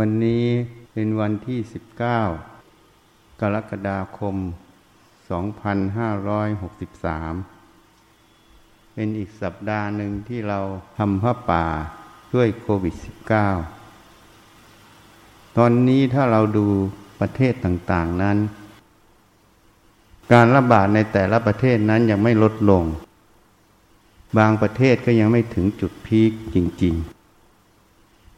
วันนี้เป็นวันที่19กรกฎาคม2563เป็นอีกสัปดาห์หนึ่งที่เราทำผ้าป่าด้วยโควิด-19 ตอนนี้ถ้าเราดูประเทศต่างๆนั้นการระบาดในแต่ละประเทศนั้นยังไม่ลดลงบางประเทศก็ยังไม่ถึงจุดพีคจริงๆ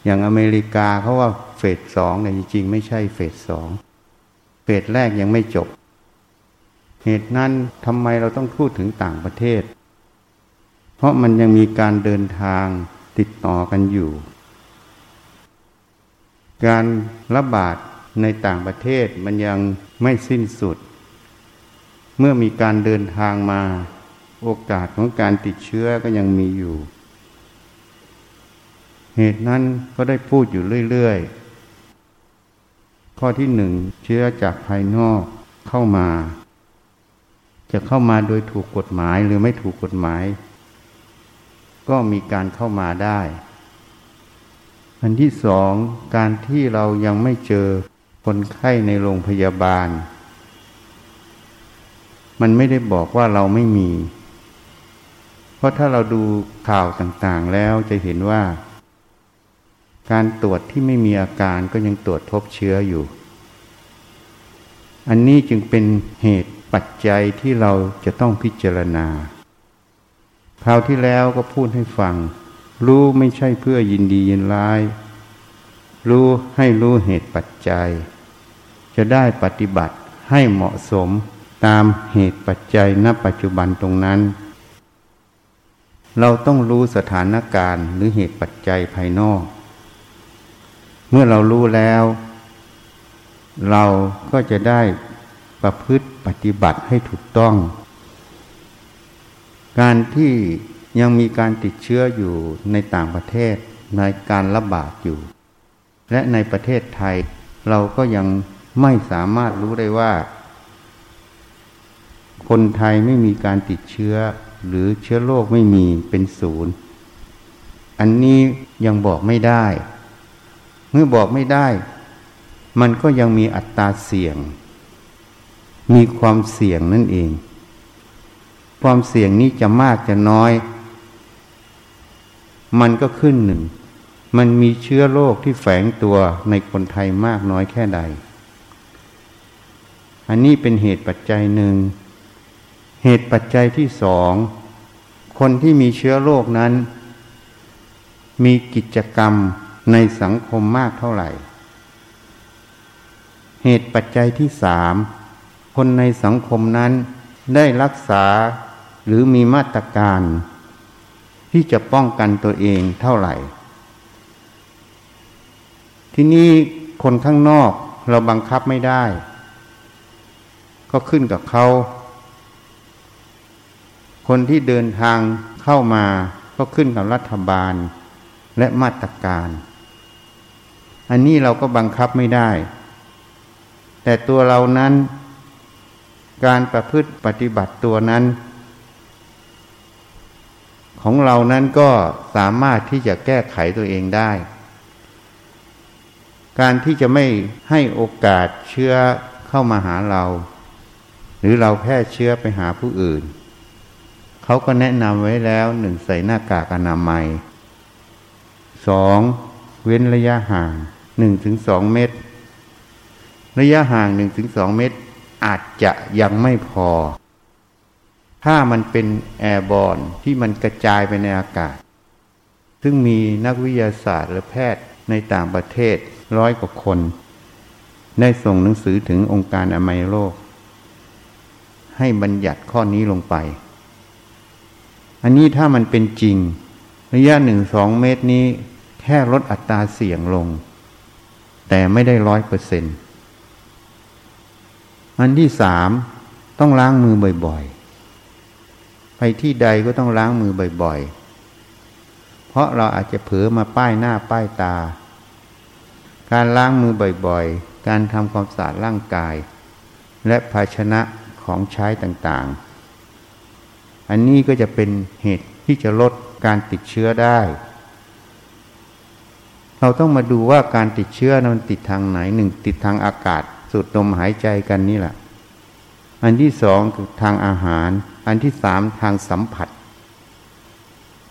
อย่างอเมริกาเขาว่าเฟส2เนี่ยจริงๆไม่ใช่เฟส2เฟสแรกยังไม่จบเหตุนั้นทำไมเราต้องพูดถึงต่างประเทศเพราะมันยังมีการเดินทางติดต่อกันอยู่การระบาดในต่างประเทศมันยังไม่สิ้นสุดเมื่อมีการเดินทางมาโอกาสของการติดเชื้อก็ยังมีอยู่เหตุนั้นก็ได้พูดอยู่เรื่อยๆข้อที่1เชื้อจากภายนอกเข้ามาจะเข้ามาโดยถูกกฎหมายหรือไม่ถูกกฎหมายก็มีการเข้ามาได้อันที่2การที่เรายังไม่เจอคนไข้ในโรงพยาบาลมันไม่ได้บอกว่าเราไม่มีเพราะถ้าเราดูข่าวต่างๆแล้วจะเห็นว่าการตรวจที่ไม่มีอาการก็ยังตรวจพบเชื้ออยู่อันนี้จึงเป็นเหตุปัจจัยที่เราจะต้องพิจารณาคราวที่แล้วก็พูดให้ฟังรู้ไม่ใช่เพื่อยินดียินร้ายรู้ให้รู้เหตุปัจจัยจะได้ปฏิบัติให้เหมาะสมตามเหตุปัจจัยณปัจจุบันตรงนั้นเราต้องรู้สถานการณ์หรือเหตุปัจจัยภายนอกเมื่อเรารู้แล้วเราก็จะได้ประพฤติปฏิบัติให้ถูกต้องการที่ยังมีการติดเชื้ออยู่ในต่างประเทศในการระบาดอยู่และในประเทศไทยเราก็ยังไม่สามารถรู้ได้ว่าคนไทยไม่มีการติดเชื้อหรือเชื้อโรคไม่มีเป็น0อันนี้ยังบอกไม่ได้เมื่อบอกไม่ได้มันก็ยังมีอัตราเสี่ยงมีความเสี่ยงนั่นเองความเสี่ยงนี้จะมากจะน้อยมันก็ขึ้นมันมีเชื้อโรคที่แฝงตัวในคนไทยมากน้อยแค่ใดอันนี้เป็นเหตุปัจจัยหนึ่งเหตุปัจจัยที่2คนที่มีเชื้อโรคนั้นมีกิจกรรมในสังคมมากเท่าไหร่เหตุปัจจัยที่3คนในสังคมนั้นได้รักษาหรือมีมาตรการที่จะป้องกันตัวเองเท่าไหร่ที่นี่คนข้างนอกเราบังคับไม่ได้ก็ขึ้นกับเขาคนที่เดินทางเข้ามาก็ขึ้นกับรัฐบาลและมาตรการอันนี้เราก็บังคับไม่ได้แต่ตัวเรานั้นการประพฤติปฏิบัติตัวนั้นของเรานั้นก็สามารถที่จะแก้ไขตัวเองได้การที่จะไม่ให้โอกาสเชื้อเข้ามาหาเราหรือเราแพร่เชื้อไปหาผู้อื่นเขาก็แนะนำไว้แล้ว1ใส่หน้ากากอนามัย2เว้นระยะห่าง 1-2 เมตรระยะห่าง 1-2 เมตรอาจจะยังไม่พอถ้ามันเป็นแอร์บอร์นที่มันกระจายไปในอากาศซึ่งมีนักวิทยาศาสตร์และแพทย์ในต่างประเทศ100 กว่าคนได้ส่งหนังสือถึงองค์การอนามัยโลกให้บัญญัติข้อนี้ลงไปอันนี้ถ้ามันเป็นจริงระยะ 1-2 เมตรนี้แค่ลดอัตราเสี่ยงลงแต่ไม่ได้ 100% อันที่3ต้องล้างมือบ่อยๆไปที่ใดก็ต้องล้างมือบ่อยๆเพราะเราอาจจะเผลอมาป้ายหน้าป้ายตาการล้างมือบ่อยๆการทำความสะอาดร่างกายและภาชนะของใช้ต่างๆอันนี้ก็จะเป็นเหตุที่จะลดการติดเชื้อได้ เราต้องมาดูว่าการติดเชื้อมันติดทางไหนหนึ่งติดทางอากาศสูดลมหายใจกันนี่แหละอันที่สองทางอาหารอันที่สามทางสัมผัส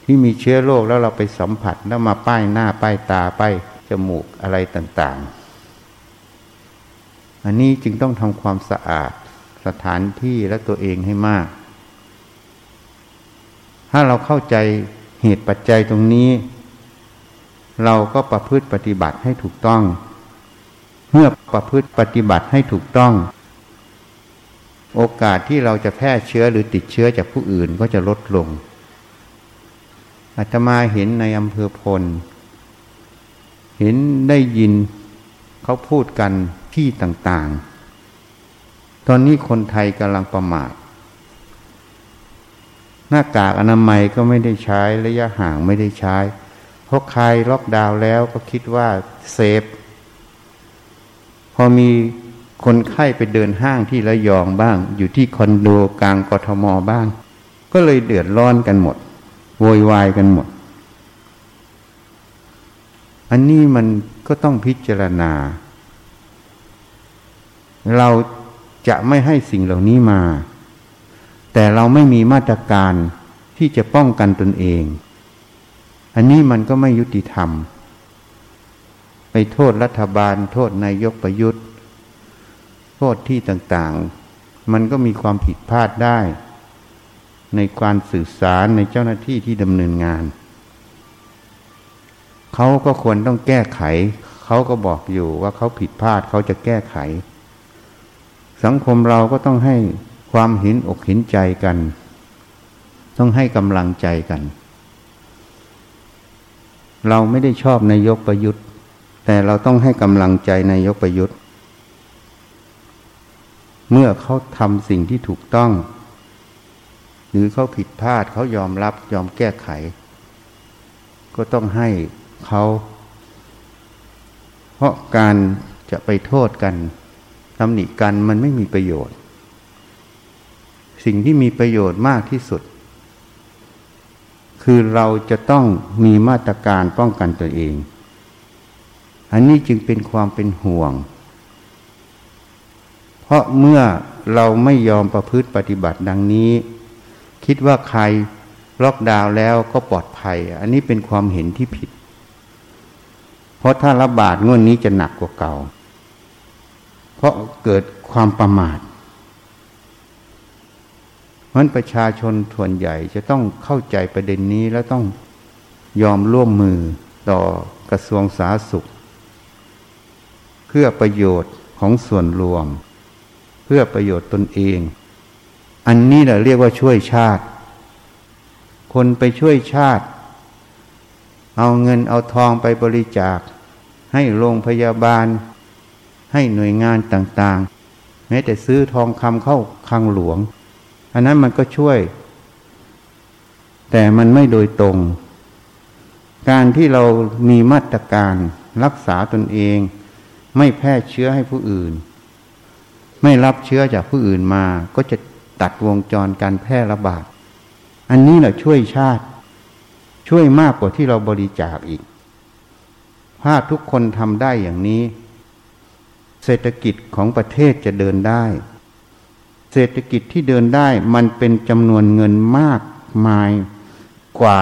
ที่มีเชื้อโรคแล้วเราไปสัมผัสแล้วมาป้ายหน้าป้ายตาป้ายจมูกอะไรต่างๆอันนี้จึงต้องทำความสะอาดสถานที่และตัวเองให้มากถ้าเราเข้าใจเหตุปัจจัยตรงนี้เราก็ประพฤติปฏิบัติให้ถูกต้องเมื่อประพฤติปฏิบัติให้ถูกต้องโอกาสที่เราจะแพร่เชื้อหรือติดเชื้อจากผู้อื่นก็จะลดลงอาตมาเห็นในอำเภอพลเห็นได้ยินเขาพูดกันที่ต่างๆตอนนี้คนไทยกำลังประมาทหน้ากากอนามัยก็ไม่ได้ใช้ระยะห่างไม่ได้ใช้เพราะใครล็อกดาวน์แล้วก็คิดว่าเซฟพอมีคนไข้ไปเดินห้างที่ระยองบ้างอยู่ที่คอนโดกลางกทมบ้างก็เลยเดือดร้อนกันหมดโวยวายกันหมดอันนี้มันก็ต้องพิจารณาเราจะไม่ให้สิ่งเหล่านี้มาแต่เราไม่มีมาตรการที่จะป้องกันตนเองอันนี้มันก็ไม่ยุติธรรมไปโทษรัฐบาลโทษนายกประยุทธ์โทษที่ต่างๆมันก็มีความผิดพลาดได้ในการสื่อสารในเจ้าหน้าที่ที่ดำเนินงานเขาก็ควรต้องแก้ไขเขาก็บอกอยู่ว่าเขาผิดพลาดเขาจะแก้ไขสังคมเราก็ต้องให้ความเห็นอกเห็นใจกันต้องให้กำลังใจกันเราไม่ได้ชอบนายกประยุทธ์แต่เราต้องให้กำลังใจนายกประยุทธ์เมื่อเขาทำสิ่งที่ถูกต้องหรือเขาผิดพลาดเขายอมรับยอมแก้ไขก็ต้องให้เขาเพราะการจะไปโทษกันตำหนิกันมันไม่มีประโยชน์สิ่งที่มีประโยชน์มากที่สุดคือเราจะต้องมีมาตรการป้องกันตัวเองอันนี้จึงเป็นความเป็นห่วงเพราะเมื่อเราไม่ยอมประพฤติปฏิบัติดังนี้คิดว่าใครล็อกดาวน์แล้วก็ปลอดภัยอันนี้เป็นความเห็นที่ผิดเพราะถ้าระบาดงวดนี้จะหนักกว่าเก่าเพราะเกิดความประมาทมันประชาชนส่วนใหญ่จะต้องเข้าใจประเด็นนี้และต้องยอมร่วมมือต่อกระทรวงสาธารณสุขเพื่อประโยชน์ของส่วนรวมเพื่อประโยชน์ตนเองอันนี้แหละเรียกว่าช่วยชาติคนไปช่วยชาติเอาเงินเอาทองไปบริจาคให้โรงพยาบาลให้หน่วยงานต่างๆแม้แต่ซื้อทองคำเข้าคลังหลวงอันนั้นมันก็ช่วยแต่มันไม่โดยตรงการที่เรามีมาตรการรักษาตนเองไม่แพร่เชื้อให้ผู้อื่นไม่รับเชื้อจากผู้อื่นมาก็จะตัดวงจรการแพร่ระบาดอันนี้แหละช่วยชาติช่วยมากกว่าที่เราบริจาคอีกถ้าทุกคนทำได้อย่างนี้เศรษฐกิจของประเทศจะเดินได้เศรษฐกิจที่เดินได้มันเป็นจำนวนเงินมากมายกว่า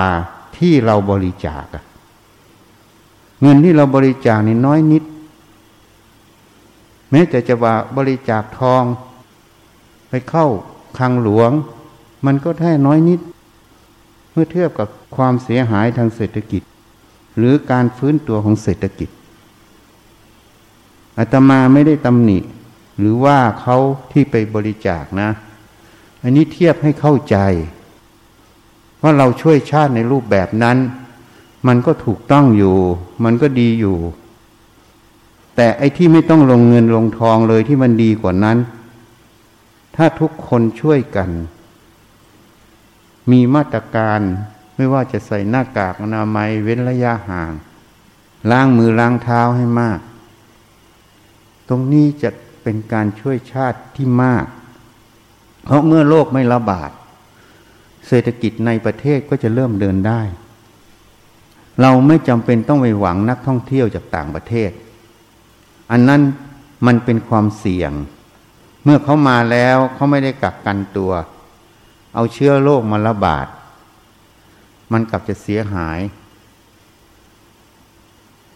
ที่เราบริจาคเงินที่เราบริจาคนี่น้อยนิดแม้แต่จะว่าบริจาคทองไปเข้าคลังหลวงมันก็แค่น้อยนิดเมื่อเทียบกับความเสียหายทางเศรษฐกิจหรือการฟื้นตัวของเศรษฐกิจอาตมาไม่ได้ตำหนิหรือว่าเขาที่ไปบริจาคนะอันนี้เทียบให้เข้าใจว่าเราช่วยชาติในรูปแบบนั้นมันก็ถูกต้องอยู่มันก็ดีอยู่แต่ไอ้ที่ไม่ต้องลงเงินลงทองเลยที่มันดีกว่านั้นถ้าทุกคนช่วยกันมีมาตรการไม่ว่าจะใส่หน้ากากอนามัยเว้นระยะห่างล้างมือล้างเท้าให้มากตรงนี้จะเป็นการช่วยชาติที่มากเพราะเมื่อโรคไม่ระบาดเศรษฐกิจในประเทศก็จะเริ่มเดินได้ เราไม่จำเป็นต้องไปหวังนักท่องเที่ยวจากต่างประเทศอันนั้นมันเป็นความเสี่ยงเมื่อเขามาแล้วเขาไม่ได้กักกันตัวเอาเชื้อโรคมาระบาดมันกลับจะเสียหาย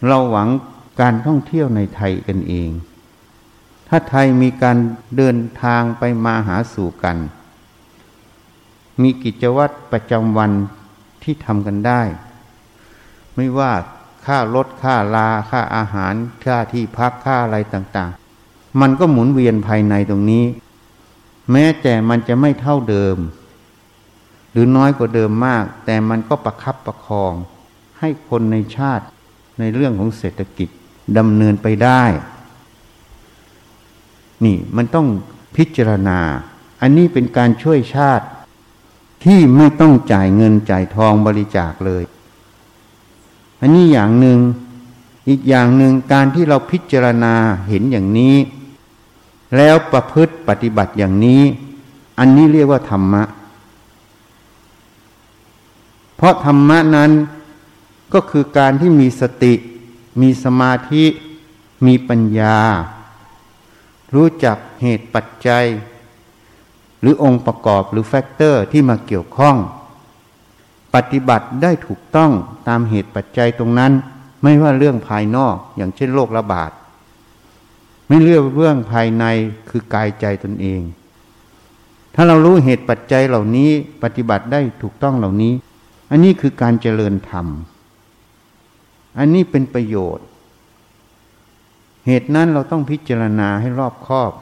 เราหวังการท่องเที่ยวในไทยกันเองถ้าไทยมีการเดินทางไปมาหาสู่กันมีกิจวัตรประจำวันที่ทำกันได้ไม่ว่าค่ารถค่าลาค่าอาหารค่าที่พักค่าอะไรต่างๆมันก็หมุนเวียนภายในตรงนี้แม้แต่มันจะไม่เท่าเดิมหรือน้อยกว่าเดิมมากแต่มันก็ประคับประคองให้คนในชาติในเรื่องของเศรษฐกิจดำเนินไปได้นี่มันต้องพิจารณาอันนี้เป็นการช่วยชาติที่ไม่ต้องจ่ายเงินจ่ายทองบริจาคเลยอันนี้อย่างหนึ่งอีกอย่างหนึ่งการที่เราพิจารณาเห็นอย่างนี้แล้วประพฤติปฏิบัติอย่างนี้อันนี้เรียกว่าธรรมะเพราะธรรมะนั้นก็คือการที่มีสติมีสมาธิมีปัญญารู้จักเหตุปัจจัยหรือองค์ประกอบหรือแฟกเตอร์ที่มาเกี่ยวข้องปฏิบัติได้ถูกต้องตามเหตุปัจจัยตรงนั้นไม่ว่าเรื่องภายนอกอย่างเช่นโรคระบาดไม่เลือกเรื่องภายในคือกายใจตนเองถ้าเรารู้เหตุปัจจัยเหล่านี้ปฏิบัติได้ถูกต้องเหล่านี้อันนี้คือการเจริญธรรมอันนี้เป็นประโยชน์เหตุนั้นเราต้องพิจารณาให้รอบคอบ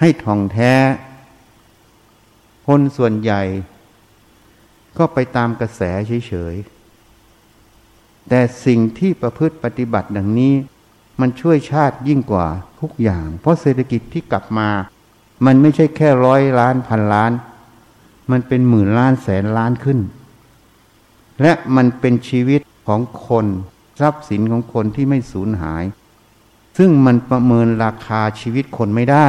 ให้ท่องแท้คนส่วนใหญ่ก็ไปตามกระแสเฉยๆแต่สิ่งที่ประพฤติปฏิบัติดังนี้มันช่วยชาติยิ่งกว่าทุกอย่างเพราะเศรษฐกิจที่กลับมามันไม่ใช่แค่ร้อยล้านพันล้านมันเป็นหมื่นล้านแสนล้านขึ้นและมันเป็นชีวิตของคนทรัพย์สินของคนที่ไม่สูญหายซึ่งมันประเมินราคาชีวิตคนไม่ได้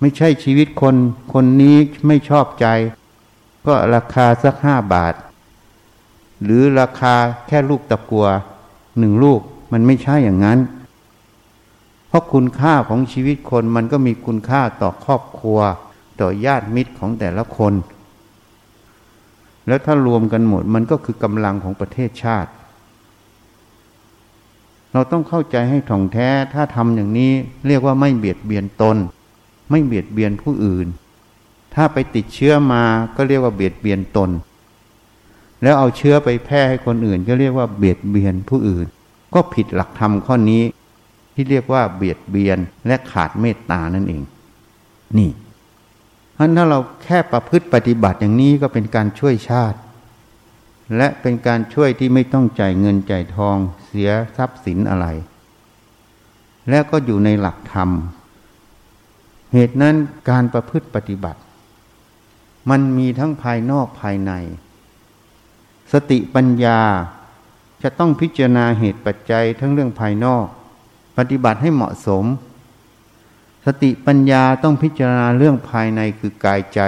ไม่ใช่ชีวิตคนคนนี้ไม่ชอบใจก็ราคาสัก5 บาทหรือราคาแค่ลูกตะกั่ว1 ลูกมันไม่ใช่อย่างนั้นเพราะคุณค่าของชีวิตคนมันก็มีคุณค่าต่อครอบครัวต่อญาติมิตรของแต่ละคนแล้วถ้ารวมกันหมดมันก็คือกำลังของประเทศชาติเราต้องเข้าใจให้ถ่องแท้ถ้าทำอย่างนี้เรียกว่าไม่เบียดเบียนตนไม่เบียดเบียนผู้อื่นถ้าไปติดเชื้อมาก็เรียกว่าเบียดเบียนตนแล้วเอาเชื้อไปแพร่ให้คนอื่นก็เรียกว่าเบียดเบียนผู้อื่นก็ผิดหลักธรรมข้อนี้ที่เรียกว่าเบียดเบียนและขาดเมตตานั่นเองนี่เพราะถ้าเราแค่ประพฤติปฏิบัติอย่างนี้ก็เป็นการช่วยชาติและเป็นการช่วยที่ไม่ต้องจ่ายเงินจ่ายทองเสียทรัพย์สินอะไรและก็อยู่ในหลักธรรมเหตุนั้นการประพฤติปฏิบัติมันมีทั้งภายนอกภายในสติปัญญาจะต้องพิจารณาเหตุปัจจัยทั้งเรื่องภายนอกปฏิบัติให้เหมาะสมสติปัญญาต้องพิจารณาเรื่องภายในคือกายใจ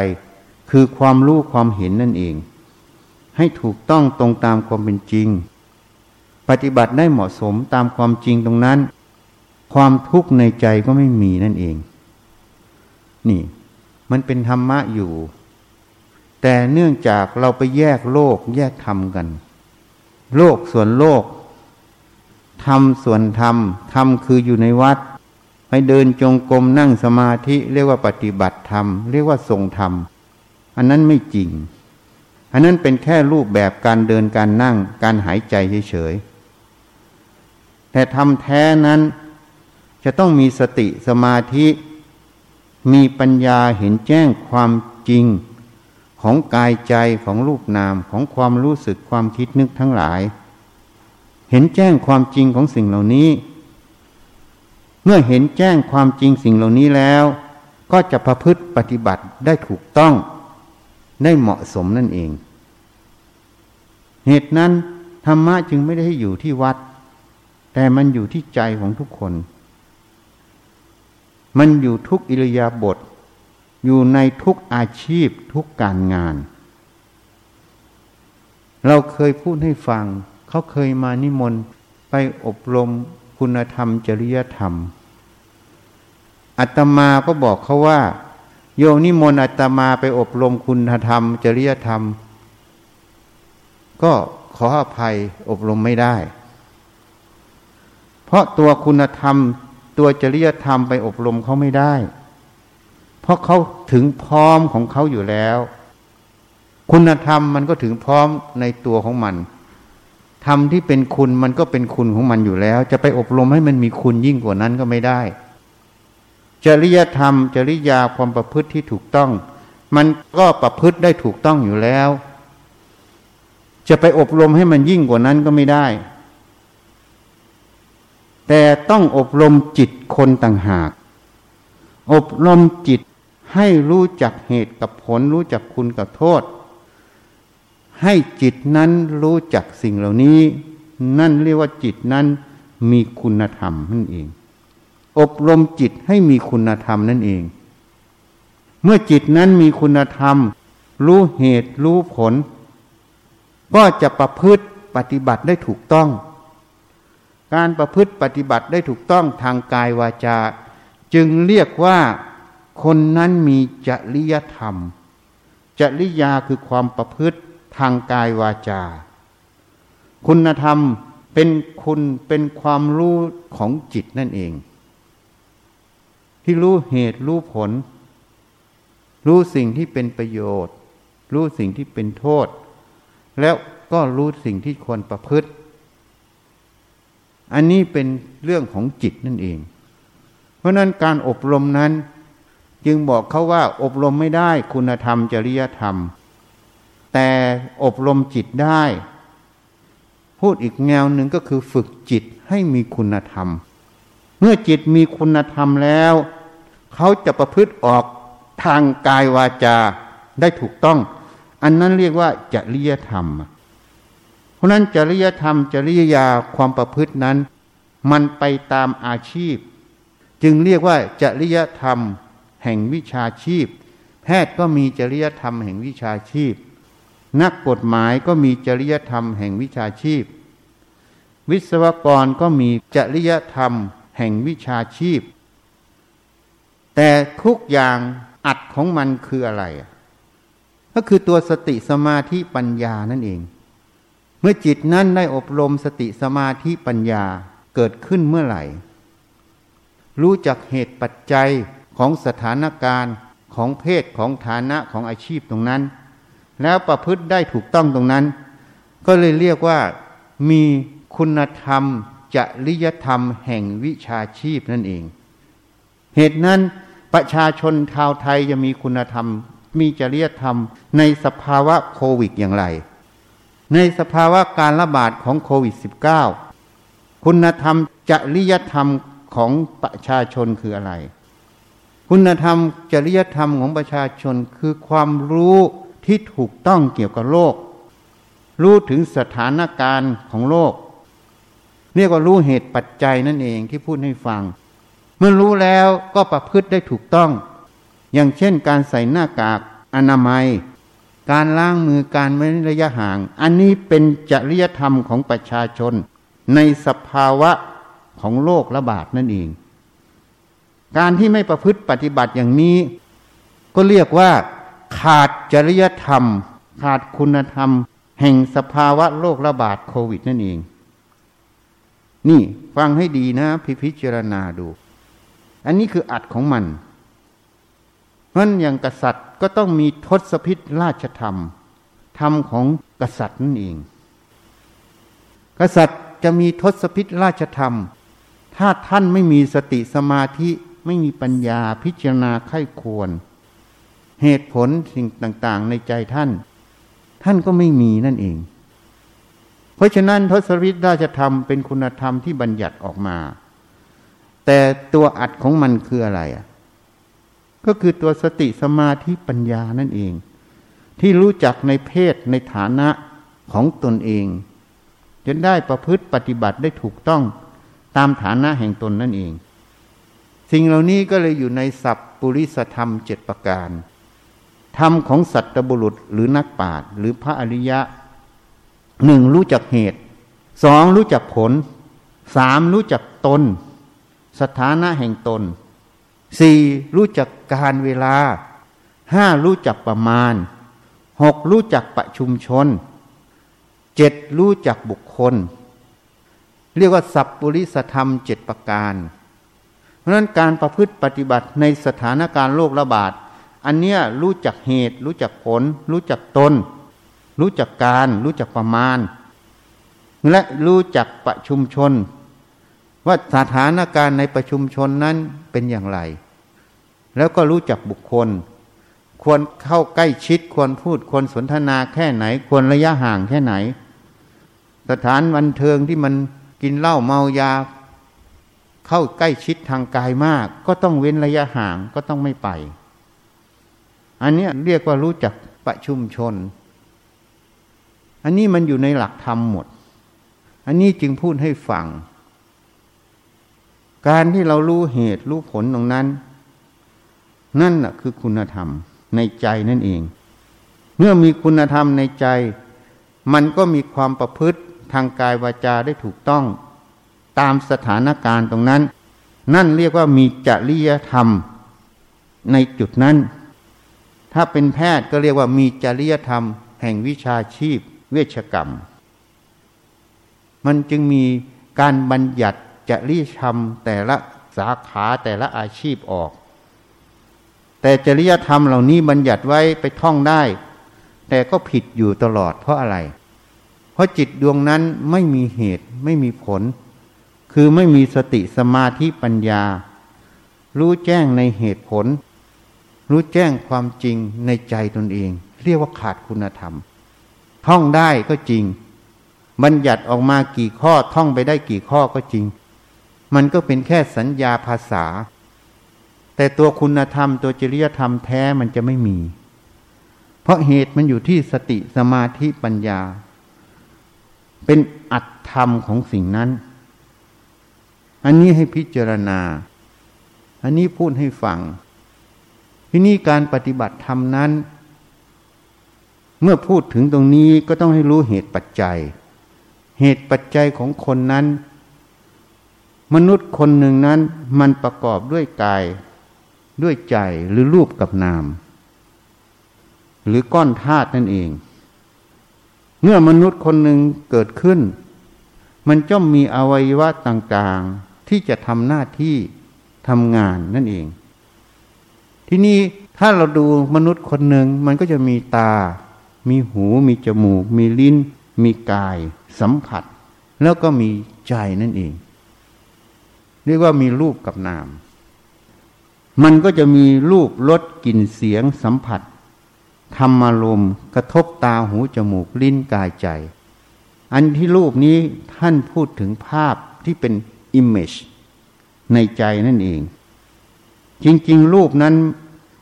คือความรู้ความเห็นนั่นเองให้ถูกต้องตรงตามความเป็นจริงปฏิบัติได้เหมาะสมตามความจริงตรงนั้นความทุกข์ในใจก็ไม่มีนั่นเองนี่มันเป็นธรรมะอยู่แต่เนื่องจากเราไปแยกโลกแยกธรรมกันโลกส่วนโลกธรรมส่วนธรรมธรรมคืออยู่ในวัดไปเดินจงกรมนั่งสมาธิเรียกว่าปฏิบัติธรรมเรียกว่าทรงธรรมอันนั้นไม่จริงอันนั้นเป็นแค่รูปแบบการเดินการนั่งการหายใจเฉยๆแต่ธรรมแท้นั้นจะต้องมีสติสมาธิมีปัญญาเห็นแจ้งความจริงของกายใจของรูปนามของความรู้สึกความคิดนึกทั้งหลายเห็นแจ้งความจริงของสิ่งเหล่านี้เมื่อเห็นแจ้งความจริงสิ่งเหล่านี้แล้วก็จะประพฤติปฏิบัติได้ถูกต้องได้เหมาะสมนั่นเองเหตุนั้นธรรมะจึงไม่ได้อยู่ที่วัดแต่มันอยู่ที่ใจของทุกคนมันอยู่ทุกอิริยาบถอยู่ในทุกอาชีพทุกการงาน เราเคยพูดให้ฟังเขาเคยมานิมนต์ไปอบรมคุณธรรมจริยธรรมอาตมาก็บอกเขาว่าโยมนิมนต์อาตมาไปอบรมคุณธรรมจริยธรรมก็ขออภัยอบรมไม่ได้เพราะตัวคุณธรรมตัวจริยธรรมไปอบรมเขาไม่ได้เพราะเขาถึงพร้อมของเขาอยู่แล้วคุณธรรมมันก็ถึงพร้อมในตัวของมันธรรมที่เป็นคุณมันก็เป็นคุณของมันอยู่แล้วจะไปอบรมให้มันมีคุณยิ่งกว่านั้นก็ไม่ได้จริยธรรมจริยาความประพฤติที่ถูกต้องมันก็ประพฤติได้ถูกต้องอยู่แล้วจะไปอบรมให้มันยิ่งกว่านั้นก็ไม่ได้แต่ต้องอบรมจิตคนต่างหากอบรมจิตให้รู้จักเหตุกับผลรู้จักคุณกับโทษให้จิตนั้นรู้จักสิ่งเหล่านี้นั่นเรียกว่าจิตนั้นมีคุณธรรมนั่นเองอบรมจิตให้มีคุณธรรมนั่นเองเมื่อจิตนั้นมีคุณธรรมรู้เหตุรู้ผลก็จะประพฤติปฏิบัติได้ถูกต้องการประพฤติปฏิบัติได้ถูกต้องทางกายวาจาจึงเรียกว่าคนนั้นมีจริยธรรมจริยาคือความประพฤติทางกายวาจาคุณธรรมเป็นคุณเป็นความรู้ของจิตนั่นเองที่รู้เหตุรู้ผลรู้สิ่งที่เป็นประโยชน์รู้สิ่งที่เป็นโทษแล้วก็รู้สิ่งที่ควรประพฤติอันนี้เป็นเรื่องของจิตนั่นเองเพราะนั้นการอบรมนั้นจึงบอกเขาว่าอบรมไม่ได้คุณธรรมจริยธรรมแต่อบรมจิตได้พูดอีกแนวหนึ่งก็คือฝึกจิตให้มีคุณธรรมเมื่อจิตมีคุณธรรมแล้วเขาจะประพฤติออกทางกายวาจาได้ถูกต้องอันนั้นเรียกว่าจริยธรรมเพราะนั้นจริยธรรมจริยาความประพฤตินั้นมันไปตามอาชีพจึงเรียกว่าจริยธรรมแห่งวิชาชีพแพทย์ก็มีจริยธรรมแห่งวิชาชีพนักกฎหมายก็มีจริยธรรมแห่งวิชาชีพวิศวกรก็มีจริยธรรมแห่งวิชาชีพแต่ทุกอย่างอัดของมันคืออะไรก็คือตัวสติสมาธิปัญญานั่นเองเมื่อจิตนั้นได้อบรมสติสมาธิปัญญาเกิดขึ้นเมื่อไหร่รู้จักเหตุปัจจัยของสถานการณ์ของเพศของฐานะของอาชีพตรงนั้นแล้วประพฤติได้ถูกต้องตรงนั้นก็เลยเรียกว่ามีคุณธรรมจริยธรรมแห่งวิชาชีพนั่นเองเหตุนั้นประชาชนชาวไทยจะมีคุณธรรมมีจริยธรรมในสภาวะโควิดอย่างไรในสภาวะการระบาดของโควิด -19 คุณธรรมจริยธรรมของประชาชนคืออะไรคุณธรรมจริยธรรมของประชาชนคือความรู้ที่ถูกต้องเกี่ยวกับโลกรู้ถึงสถานการณ์ของโลกเรียกว่ารู้เหตุปัจจัยนั่นเองที่พูดให้ฟังเมื่อรู้แล้วก็ประพฤติได้ถูกต้องอย่างเช่นการใส่หน้ากากอนามัยการล้างมือการเว้นระยะห่างอันนี้เป็นจริยธรรมของประชาชนในสภาวะของโรคระบาดนั่นเองการที่ไม่ประพฤติปฏิบัติอย่างนี้ก็เรียกว่าขาดจริยธรรมขาดคุณธรรมแห่งสภาวะโรคระบาดโควิดนั่นเองนี่ฟังให้ดีนะพิจารณาดูอันนี้คืออัดของมันเพราะอย่างกษัตริย์ก็ต้องมีทศพิธราชธรรมธรรมของกษัตริย์นั่นเองกษัตริย์จะมีทศพิธราชธรรมถ้าท่านไม่มีสติสมาธิไม่มีปัญญาพิจารณาไข้ควรเหตุผลสิ่งต่างๆในใจท่านท่านก็ไม่มีนั่นเองเพราะฉะนั้นทศพิธราชธรรมเป็นคุณธรรมที่บัญญัติออกมาแต่ตัวอัดของมันคืออะไรก็คือตัวสติสมาธิปัญญานั่นเองที่รู้จักในเพศในฐานะของตนเองจะได้ประพฤติปฏิบัติได้ถูกต้องตามฐานะแห่งตนนั่นเองสิ่งเหล่านี้ก็เลยอยู่ในสัพปุริสธรรม7ประการธรรมของสัตบุรุษหรือนักปราชญ์หรือพระอริยะ หนึ่งรู้จักเหตุสองรู้จักผลสามรู้จักตนสถานะแห่งตนสี่รู้จักการเวลาห้ารู้จักประมาณหกรู้จักประชุมชนเจ็ดรู้จักบุคคลเรียกว่าสัพปริสธรรมเจ็ดประการเพราะฉะนั้นการประพฤติปฏิบัติในสถานการณ์โรคระบาดอันเนี้ยรู้จักเหตุรู้จักผลรู้จักตนรู้จักการรู้จักประมาณและรู้จักประชุมชนว่าสถานการณ์ในประชุมชนนั้นเป็นอย่างไรแล้วก็รู้จักบุคคลควรเข้าใกล้ชิดควรพูดควรสนทนาแค่ไหนควรระยะห่างแค่ไหนสถานบันเทิงที่มันกินเหล้าเมายาเข้าใกล้ชิดทางกายมากก็ต้องเว้นระยะห่างก็ต้องไม่ไปอันนี้เรียกว่ารู้จักประชุมชนอันนี้มันอยู่ในหลักธรรมหมดอันนี้จึงพูดให้ฟังการที่เรารู้เหตุรู้ผลตรงนั้นนั่นแหละคือคุณธรรมในใจนั่นเองเมื่อมีคุณธรรมในใจมันก็มีความประพฤติทางกายวาจาได้ถูกต้องตามสถานการณ์ตรงนั้นนั่นเรียกว่ามีจริยธรรมในจุดนั้นถ้าเป็นแพทย์ก็เรียกว่ามีจริยธรรมแห่งวิชาชีพเวชกรรมมันจึงมีการบัญญัติจริยธรรมแต่ละสาขาแต่ละอาชีพออกแต่จริยธรรมเหล่านี้บัญญัติไว้ไปท่องได้แต่ก็ผิดอยู่ตลอดเพราะอะไรเพราะจิตดวงนั้นไม่มีเหตุไม่มีผลคือไม่มีสติสมาธิปัญญารู้แจ้งในเหตุผลรู้แจ้งความจริงในใจตนเองเรียกว่าขาดคุณธรรมท่องได้ก็จริงบัญญัติออกมากี่ข้อท่องไปได้กี่ข้อก็จริงมันก็เป็นแค่สัญญาภาษาแต่ตัวคุณธรรมตัวจริยธรรมแท้มันจะไม่มีเพราะเหตุมันอยู่ที่สติสมาธิปัญญาเป็นอัตธรรมของสิ่งนั้นอันนี้ให้พิจารณาอันนี้พูดให้ฟังที่นี่การปฏิบัติธรรมนั้นเมื่อพูดถึงตรงนี้ก็ต้องให้รู้เหตุปัจจัยเหตุปัจจัยของคนนั้นมนุษย์คนหนึ่งนั้นมันประกอบด้วยกายด้วยใจหรือรูปกับนามหรือก้อนธาตุนั่นเองเมื่อมนุษย์คนหนึ่งเกิดขึ้นมันจะมีอวัยวะต่างๆที่จะทำหน้าที่ทำงานนั่นเองที่นี่ถ้าเราดูมนุษย์คนหนึ่งมันก็จะมีตามีหูมีจมูกมีลิ้นมีกายสัมผัสแล้วก็มีใจนั่นเองเรียกว่ามีรูปกับนามมันก็จะมีรูปรสกลิ่นเสียงสัมผัสธรรมารมณ์กระทบตาหูจมูกลิ้นกายใจอันที่รูปนี้ท่านพูดถึงภาพที่เป็น image ในใจนั่นเองจริงๆรูปนั้น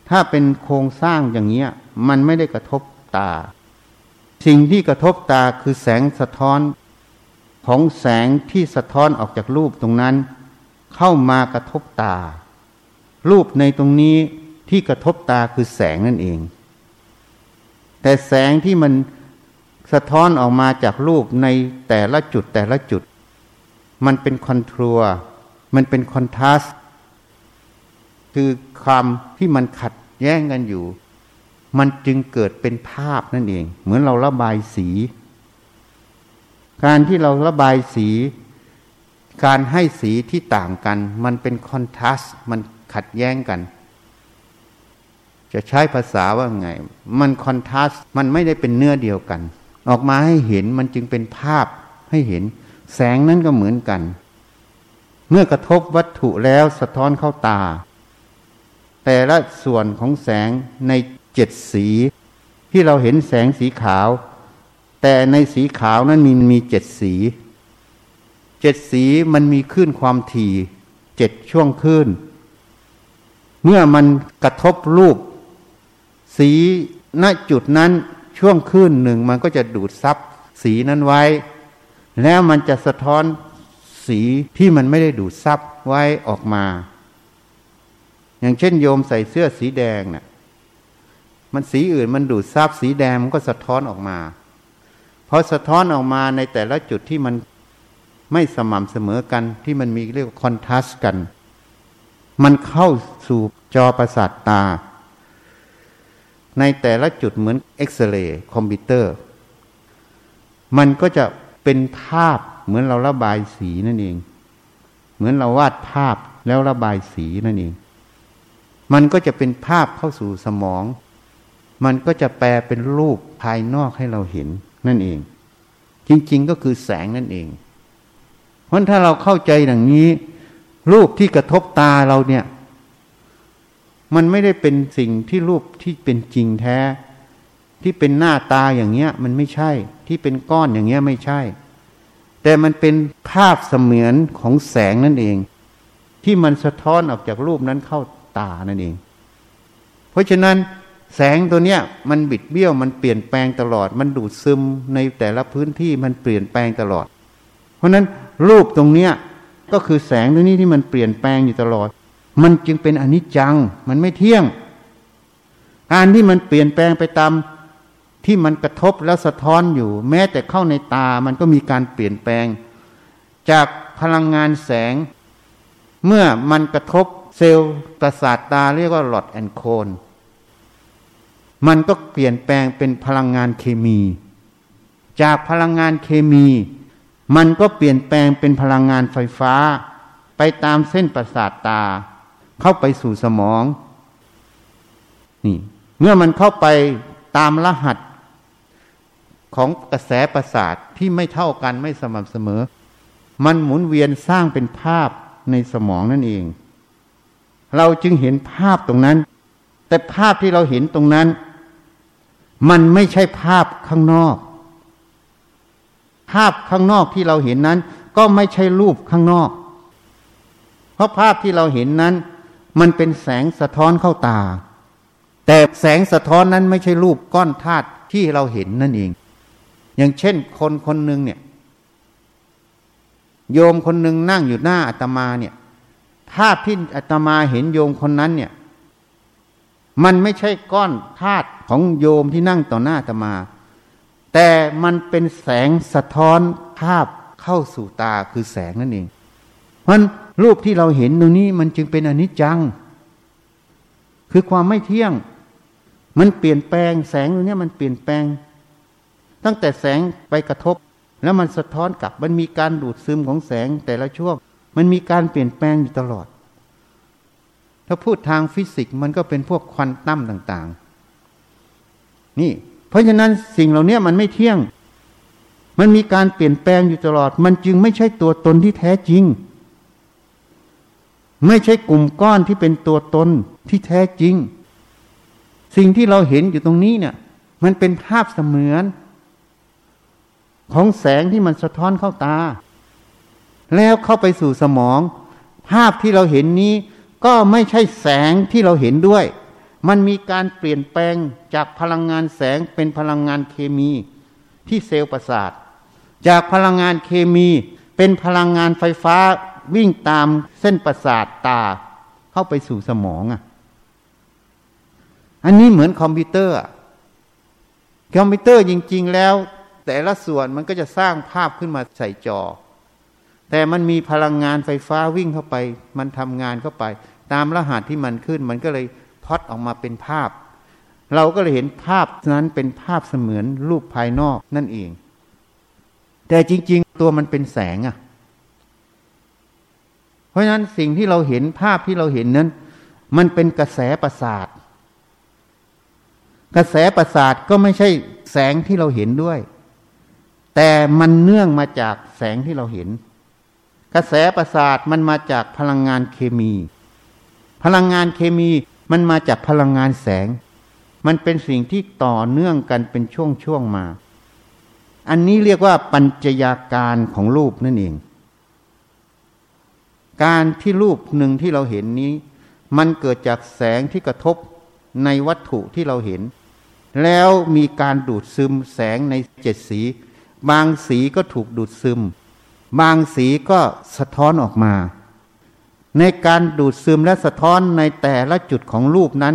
ถ้าเป็นโครงสร้างอย่างเงี้ยมันไม่ได้กระทบตาสิ่งที่กระทบตาคือแสงสะท้อนของแสงที่สะท้อนออกจากรูปตรงนั้นเข้ามากระทบตารูปในตรงนี้ที่กระทบตาคือแสงนั่นเองแต่แสงที่มันสะท้อนออกมาจากรูปในแต่ละจุดแต่ละจุดมันเป็นคอนทรัวมันเป็นคอนทราสต์คือความที่มันขัดแย้งกันอยู่มันจึงเกิดเป็นภาพนั่นเองเหมือนเราระบายสีการที่เราระบายสีการให้สีที่ต่างกันมันเป็นคอนทราสต์มันขัดแย้งกันจะใช้ภาษาว่าไงมันคอนทราสต์มันไม่ได้เป็นเนื้อเดียวกันออกมาให้เห็นมันจึงเป็นภาพให้เห็นแสงนั้นก็เหมือนกันเมื่อกระทบวัตถุแล้วสะท้อนเข้าตาแต่ละส่วนของแสงในเจ็ดสีที่เราเห็นแสงสีขาวแต่ในสีขาวนั้นมีเจ็ดสีเจ็ดสีมันมีคลื่นความถี่เจ็ดช่วงคลื่นเมื่อมันกระทบรูปสีณจุดนั้นช่วงคลื่นหนึ่งมันก็จะดูดซับสีนั้นไว้แล้วมันจะสะท้อนสีที่มันไม่ได้ดูดซับไว้ออกมาอย่างเช่นโยมใส่เสื้อสีแดงน่ะมันสีอื่นมันดูดซับสีแดงมันก็สะท้อนออกมา พอสะท้อนออกมาในแต่ละจุดที่มันไม่สม่ำเสมอกันที่มันมีเรียกว่าคอนทราสต์กันมันเข้าสู่จอประสาทตาในแต่ละจุดเหมือนเอ็กซเรย์คอมพิวเตอร์มันก็จะเป็นภาพเหมือนเราระบายสีนั่นเองเหมือนเราวาดภาพแล้วระบายสีนั่นเองมันก็จะเป็นภาพเข้าสู่สมองมันก็จะแปลเป็นรูปภายนอกให้เราเห็นนั่นเองจริงๆก็คือแสงนั่นเองเพราะถ้าเราเข้าใจอย่างนี้รูปที่กระทบตาเราเนี่ยมันไม่ได้เป็นสิ่งที่รูปที่เป็นจริงแท้ที่เป็นหน้าตาอย่างเงี้ยมันไม่ใช่ที่เป็นก้อนอย่างเงี้ยไม่ใช่แต่มันเป็นภาพเสมือนของแสงนั่นเองที่มันสะท้อนออกจากรูปนั้นเข้าตานั่นเองเพราะฉะนั้นแสงตัวเนี้ยมันบิดเบี้ยวมันเปลี่ยนแปลงตลอดมันดูดซึมในแต่ละพื้นที่มันเปลี่ยนแปลงตลอดเพราะนั้นรูปตรงเนี้ยก็คือแสงตัวนี้ที่มันเปลี่ยนแปลงอยู่ตลอดมันจึงเป็นอนิจจังมันไม่เที่ยงการที่มันเปลี่ยนแปลงไปตามที่มันกระทบแล้วสะท้อนอยู่แม้แต่เข้าในตามันก็มีการเปลี่ยนแปลงจากพลังงานแสงเมื่อมันกระทบเซลล์ประสาทตาเรียกว่าหลอดแอนโคนมันก็เปลี่ยนแปลงเป็นพลังงานเคมีจากพลังงานเคมีมันก็เปลี่ยนแปลงเป็นพลังงานไฟฟ้าไปตามเส้นประสาทตาเข้าไปสู่สมองนี่เมื่อมันเข้าไปตามรหัสของกระแสประสาทที่ไม่เท่ากันไม่สม่ำเสมอมันหมุนเวียนสร้างเป็นภาพในสมองนั่นเองเราจึงเห็นภาพตรงนั้นแต่ภาพที่เราเห็นตรงนั้นมันไม่ใช่ภาพข้างนอกภาพข้างนอกที่เราเห็นนั้นก็ไม่ใช่รูปข้างนอกเพราะภาพที่เราเห็นนั้นมันเป็นแสงสะท้อนเข้าตาแต่แสงสะท้อนนั้นไม่ใช่รูปก้อนธาตุที่เราเห็นนั่นเองอย่างเช่นคนคนหนึ่งเนี่ยโยมคนหนึ่งนั่งอยู่หน้าอาตมาเนี่ยภาพที่อาตมาเห็นโยมคนนั้นเนี่ยมันไม่ใช่ก้อนธาตุของโยมที่นั่งต่อหน้าอาตมาแต่มันเป็นแสงสะท้อนภาพเข้าสู่ตาคือแสงนั่นเองเพราะรูปที่เราเห็นตรงนี้มันจึงเป็นอนิจจังคือความไม่เที่ยงมันเปลี่ยนแปลงแสงตรงนี้มันเปลี่ยนแปลงตั้งแต่แสงไปกระทบแล้วมันสะท้อนกลับมันมีการดูดซึมของแสงแต่ละช่วงมันมีการเปลี่ยนแปลงอยู่ตลอดถ้าพูดทางฟิสิกส์มันก็เป็นพวกควอนตัมต่างๆนี่เพราะฉะนั้นสิ่งเหล่านี้มันไม่เที่ยงมันมีการเปลี่ยนแปลงอยู่ตลอดมันจึงไม่ใช่ตัวตนที่แท้จริงไม่ใช่กลุ่มก้อนที่เป็นตัวตนที่แท้จริงสิ่งที่เราเห็นอยู่ตรงนี้เนี่ยมันเป็นภาพเสมือนของแสงที่มันสะท้อนเข้าตาแล้วเข้าไปสู่สมองภาพที่เราเห็นนี้ก็ไม่ใช่แสงที่เราเห็นด้วยมันมีการเปลี่ยนแปลงจากพลังงานแสงเป็นพลังงานเคมีที่เซลล์ประสาทจากพลังงานเคมีเป็นพลังงานไฟฟ้าวิ่งตามเส้นประสาทตาเข้าไปสู่สมองอันนี้เหมือนคอมพิวเตอร์จริงๆแล้วแต่ละส่วนมันก็จะสร้างภาพขึ้นมาใส่จอแต่มันมีพลังงานไฟฟ้าวิ่งเข้าไปมันทำงานเข้าไปตามรหัสที่มันขึ้นมันก็เลยพล็อตออกมาเป็นภาพเราก็เลยเห็นภาพนั้นเป็นภาพเสมือนรูปภายนอกนั่นเองแต่จริงๆตัวมันเป็นแสงเพราะฉะนั้นสิ่งที่เราเห็นภาพที่เราเห็นนั้นมันเป็นกระแสประสาทกระแสประสาทก็ไม่ใช่แสงที่เราเห็นด้วยแต่มันเนื่องมาจากแสงที่เราเห็นกระแสประสาทมันมาจากพลังงานเคมีพลังงานเคมีมันมาจากพลังงานแสงมันเป็นสิ่งที่ต่อเนื่องกันเป็นช่วงๆมาอันนี้เรียกว่าปัญจยาการของรูปนั่นเองการที่รูปหนึ่งที่เราเห็นนี้มันเกิดจากแสงที่กระทบในวัตถุที่เราเห็นแล้วมีการดูดซึมแสงในเจ็ดสีบางสีก็ถูกดูดซึมบางสีก็สะท้อนออกมาในการดูดซึมและสะท้อนในแต่ละจุดของรูปนั้น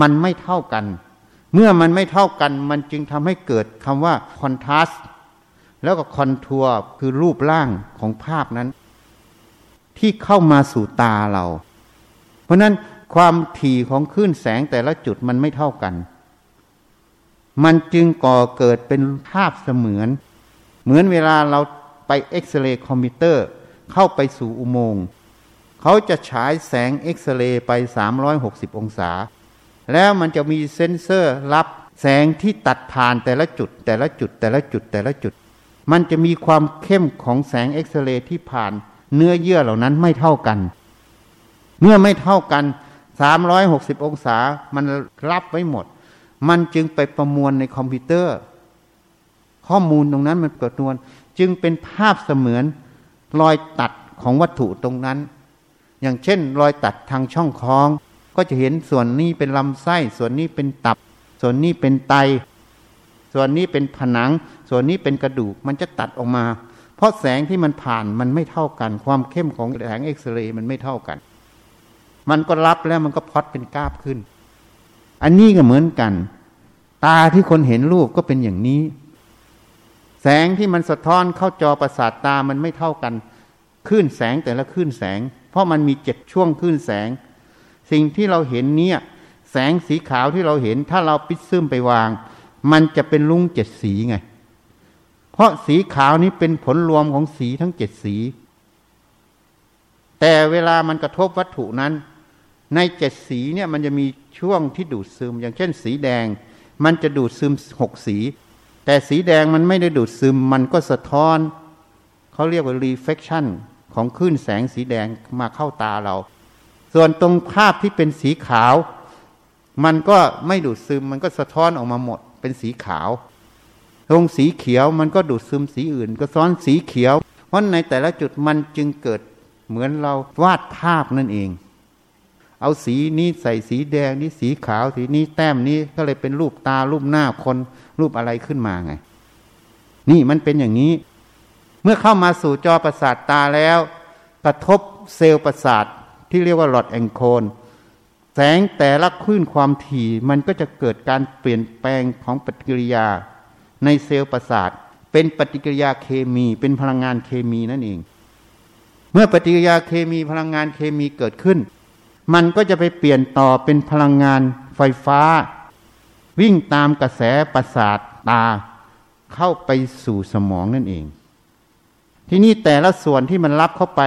มันไม่เท่ากันเมื่อมันไม่เท่ากันมันจึงทำให้เกิดคำว่าคอนทราสต์ แล้วก็คอนทัวร์คือรูปร่างของภาพนั้นที่เข้ามาสู่ตาเราเพราะนั้นความถี่ของคลื่นแสงแต่ละจุดมันไม่เท่ากันมันจึงก่อเกิดเป็นภาพเสมือนเวลาเราไปเอ็กซเรย์คอมพิวเตอร์เข้าไปสู่อุโมงค์เขาจะฉายแสงเอ็กซเรย์ไป360องศาแล้วมันจะมีเซ็นเซอร์รับแสงที่ตัดผ่านแต่ละจุดมันจะมีความเข้มของแสงเอ็กซเรย์ที่ผ่านเนื้อเยื่อเหล่านั้นไม่เท่ากันเมื่อไม่เท่ากัน360องศามันรับไว้หมดมันจึงไปประมวลในคอมพิวเตอร์ข้อมูลตรงนั้นมันประมวลจึงเป็นภาพเสมือนรอยตัดของวัตถุตรงนั้นอย่างเช่นรอยตัดทางช่องคลองก็จะเห็นส่วนนี้เป็นลำไส้ส่วนนี้เป็นตับส่วนนี้เป็นไตส่วนนี้เป็นผนังส่วนนี้เป็นกระดูกมันจะตัดออกมาเพราะแสงที่มันผ่านมันไม่เท่ากันความเข้มของแสงเอ็กซเรย์มันไม่เท่ากันมันก็รับแล้วมันก็พอดเป็นกราฟขึ้นอันนี้ก็เหมือนกันตาที่คนเห็นรูปก็เป็นอย่างนี้แสงที่มันสะท้อนเข้าจอประสาทตามันไม่เท่ากันคลื่นแสงแต่ละคลื่นแสงเพราะมันมี7ช่วงคลื่นแสงสิ่งที่เราเห็นเนี่ยแสงสีขาวที่เราเห็นถ้าเราปิดซึมไปวางมันจะเป็นลุ้ง7สีไงเพราะสีขาวนี้เป็นผลรวมของสีทั้ง7สีแต่เวลามันกระทบวัตถุนั้นใน7สีเนี่ยมันจะมีช่วงที่ดูดซึมอย่างเช่นสีแดงมันจะดูดซึม6สีแต่สีแดงมันไม่ได้ดูดซึมมันก็สะท้อนเขาเรียกว่า reflection ของคลื่นแสงสีแดงมาเข้าตาเราส่วนตรงภาพที่เป็นสีขาวมันก็ไม่ดูดซึมมันก็สะท้อนออกมาหมดเป็นสีขาวตรงสีเขียวมันก็ดูดซึมสีอื่นก็ซ้อนสีเขียวเพราะในแต่ละจุดมันจึงเกิดเหมือนเราวาดภาพนั่นเองเอาสีนี้ใส่สีแดงนี้สีขาวสีนี้แต้มนี้ก็เลยเป็นรูปตารูปหน้าคนรูปอะไรขึ้นมาไงนี่มันเป็นอย่างนี้เมื่อเข้ามาสู่จอประสาทตาแล้วกระทบเซลล์ประสาทที่เรียกว่าหลอดแองโคลแสงแต่ละคลื่นความถี่มันก็จะเกิดการเปลี่ยนแปลงของปฏิกิริยาในเซลล์ประสาทเป็นปฏิกิริยาเคมีเป็นพลังงานเคมีนั่นเองเมื่อปฏิกิริยาเคมีพลังงานเคมีเกิดขึ้นมันก็จะไปเปลี่ยนต่อเป็นพลังงานไฟฟ้าวิ่งตามกระแสประสาทตาเข้าไปสู่สมองนั่นเองที่นี่แต่ละส่วนที่มันรับเข้าไป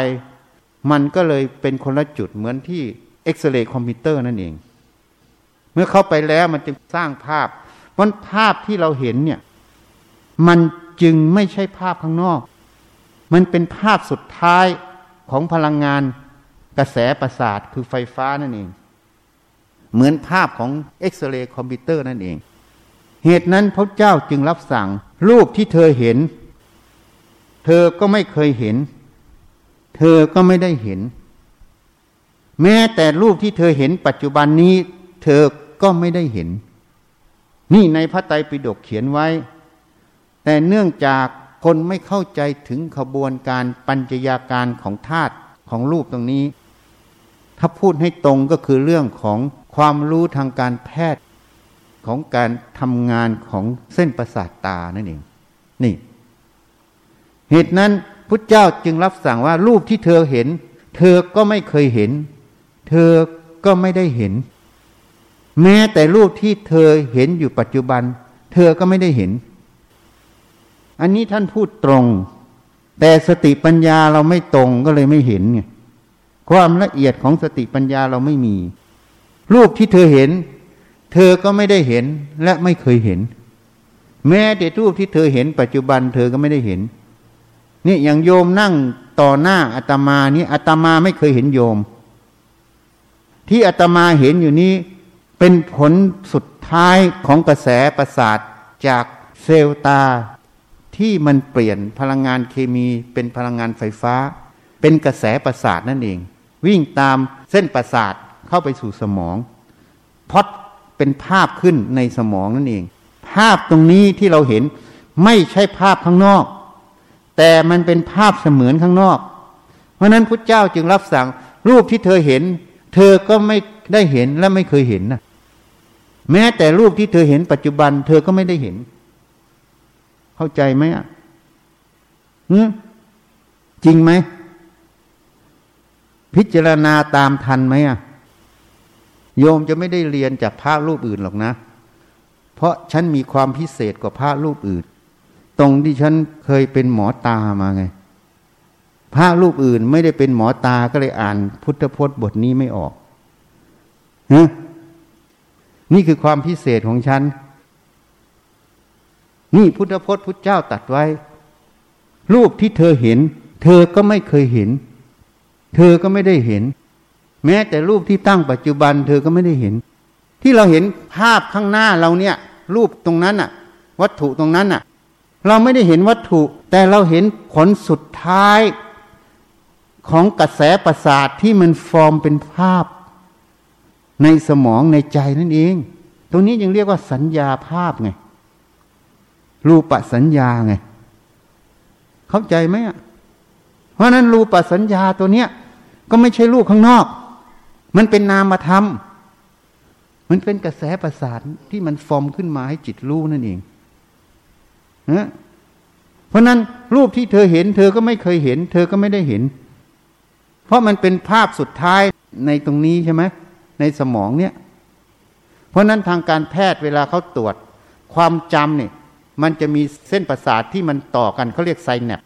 มันก็เลยเป็นคนละจุดเหมือนที่เอ็กซเรย์คอมพิวเตอร์นั่นเองเมื่อเข้าไปแล้วมันจะสร้างภาพเพราะภาพที่เราเห็นเนี่ยมันจึงไม่ใช่ภาพข้างนอกมันเป็นภาพสุดท้ายของพลังงานกระแสประสาทคือไฟฟ้านั่นเองเหมือนภาพของเอ็กซเรย์คอมพิวเตอร์นั่นเองเหตุนั้นพระเจ้าจึงรับสั่งรูปที่เธอเห็นเธอก็ไม่เคยเห็นเธอก็ไม่ได้เห็นแม้แต่รูปที่เธอเห็นปัจจุบันนี้เธอก็ไม่ได้เห็นนี่ในพระไตรปิฎกเขียนไว้แต่เนื่องจากคนไม่เข้าใจถึงขบวนการปัญจยาการของธาตุของรูปตรงนี้ถ้าพูดให้ตรงก็คือเรื่องของความรู้ทางการแพทย์ของการทำงานของเส้นประสาทตานั่นเองนี่เหตุนั้นพุทธเจ้าจึงรับสั่งว่ารูปที่เธอเห็นเธอก็ไม่เคยเห็นเธอก็ไม่ได้เห็นแม้แต่รูปที่เธอเห็นอยู่ปัจจุบันเธอก็ไม่ได้เห็นอันนี้ท่านพูดตรงแต่สติปัญญาเราไม่ตรงก็เลยไม่เห็นไงความละเอียดของสติปัญญาเราไม่มีรูปที่เธอเห็นเธอก็ไม่ได้เห็นและไม่เคยเห็นแม้แต่รูปที่เธอเห็นปัจจุบันเธอก็ไม่ได้เห็นนี่อย่างโยมนั่งต่อหน้าอาตมานี้อาตมาไม่เคยเห็นโยมที่อาตมาเห็นอยู่นี้เป็นผลสุดท้ายของกระแสประสาทจากเซลล์ตาที่มันเปลี่ยนพลังงานเคมีเป็นพลังงานไฟฟ้าเป็นกระแสประสาทนั่นเองวิ่งตามเส้นประสาทเข้าไปสู่สมองพอดเป็นภาพขึ้นในสมองนั่นเองภาพตรงนี้ที่เราเห็นไม่ใช่ภาพข้างนอกแต่มันเป็นภาพเสมือนข้างนอกเพราะนั้นพุทธเจ้าจึงรับสั่งรูปที่เธอเห็นเธอก็ไม่ได้เห็นและไม่เคยเห็นนะแม้แต่รูปที่เธอเห็นปัจจุบันเธอก็ไม่ได้เห็นเข้าใจไหม จริงไหมพิจารณาตามทันไหมอ่ะโยมจะไม่ได้เรียนจากพระรูปอื่นหรอกนะเพราะฉันมีความพิเศษกว่าพระรูปอื่นตรงที่ฉันเคยเป็นหมอตามาไงพระรูปอื่นไม่ได้เป็นหมอตาก็เลยอ่านพุทธพจน์บทนี้ไม่ออกนี่คือความพิเศษของฉันนี่พุทธพจน์พุทธเจ้าตรัสไว้รูปที่เธอเห็นเธอก็ไม่เคยเห็นเธอก็ไม่ได้เห็นแม้แต่รูปที่ตั้งปัจจุบันเธอก็ไม่ได้เห็นที่เราเห็นภาพข้างหน้าเราเนี่ยรูปตรงนั้นน่ะวัตถุตรงนั้นน่ะเราไม่ได้เห็นวัตถุแต่เราเห็นผลสุดท้ายของกระแสประสาทที่มันฟอร์มเป็นภาพในสมองในใจนั่นเองตรงนี้ยังเรียกว่าสัญญาภาพไงรูปสัญญาไงเข้าใจไหมเพราะนั้นรูปสัญญาตัวเนี้ยก็ไม่ใช่รูปข้างนอกมันเป็นนามธรรมมันเป็นกระแสประสาทที่มันฟอร์มขึ้นมาให้จิตรู้นั่นเองนะเพราะนั้นรูปที่เธอเห็นเธอก็ไม่เคยเห็นเธอก็ไม่ได้เห็นเพราะมันเป็นภาพสุดท้ายในตรงนี้ใช่ไหมในสมองเนี่ยเพราะนั้นทางการแพทย์เวลาเขาตรวจความจำเนี่ยมันจะมีเส้นประสาทที่มันต่อกันเขาเรียกไซแนป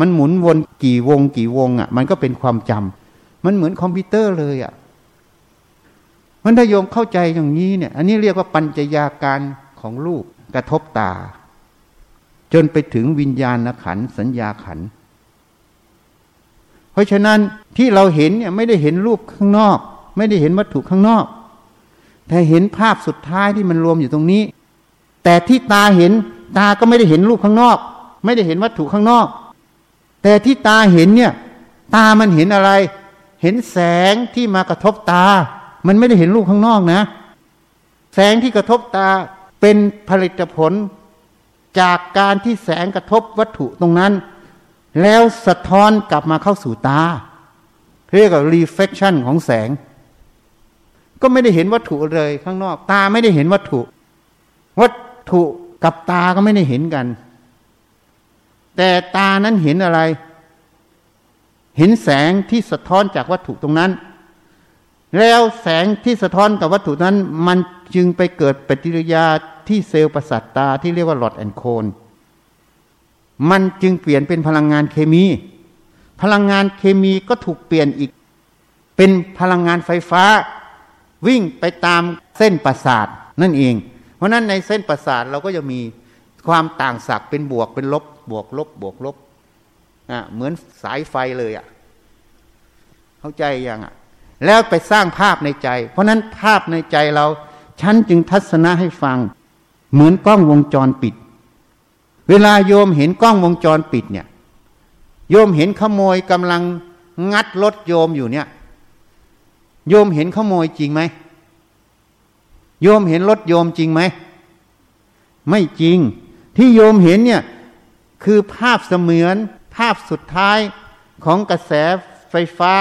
มันหมุนวนกี่วงอ่ะมันก็เป็นความจำมันเหมือนคอมพิวเตอร์เลยอ่ะมันถ้าโยมเข้าใจอย่างนี้เนี่ยอันนี้เรียกว่าปัญจยาการของรูปกระทบตาจนไปถึงวิญญาณขันธ์สัญญาขันธ์เพราะฉะนั้นที่เราเห็นเนี่ยไม่ได้เห็นรูปข้างนอกไม่ได้เห็นวัตถุข้างนอกแต่เห็นภาพสุดท้ายที่มันรวมอยู่ตรงนี้แต่ที่ตาเห็นตาก็ไม่ได้เห็นรูปข้างนอกไม่ได้เห็นวัตถุข้างนอกแต่ที่ตาเห็นเนี่ยตามันเห็นอะไรเห็นแสงที่มากระทบตามันไม่ได้เห็นรูปข้างนอกนะแสงที่กระทบตาเป็นผลิตผลจากการที่แสงกระทบวัตถุตรงนั้นแล้วสะท้อนกลับมาเข้าสู่ตาเรียกว่า reflection ของแสงก็ไม่ได้เห็นวัตถุเลยข้างนอกตาไม่ได้เห็นวัตถุวัตถุกับตาก็ไม่ได้เห็นกันแต่ตานั้นเห็นอะไรเห็นแสงที่สะท้อนจากวัตถุตรงนั้นแล้วแสงที่สะท้อนกับวัตถุนั้นมันจึงไปเกิดปฏิกิริยาที่เซลล์ประสาทตาที่เรียกว่าหลอดแอนโคนมันจึงเปลี่ยนเป็นพลังงานเคมีพลังงานเคมีก็ถูกเปลี่ยนอีกเป็นพลังงานไฟฟ้าวิ่งไปตามเส้นประสาทนั่นเองเพราะนั้นในเส้นประสาทเราก็จะมีความต่างศักย์เป็นบวกเป็นลบบวกลบบวกลบเหมือนสายไฟเลยอ่ะเข้าใจยังอ่ะแล้วไปสร้างภาพในใจเพราะนั้นภาพในใจเราฉันจึงทัศนะให้ฟังเหมือนกล้องวงจรปิดเวลาโยมเห็นกล้องวงจรปิดเนี่ยโยมเห็นขโมยกำลังงัดรถโยมอยู่เนี่ยโยมเห็นขโมยจริงไหมโยมเห็นรถโยมจริงไหมไม่จริงที่โยมเห็นเนี่ยคือภาพเสมือนภาพสุดท้ายของกระแสไฟฟ้า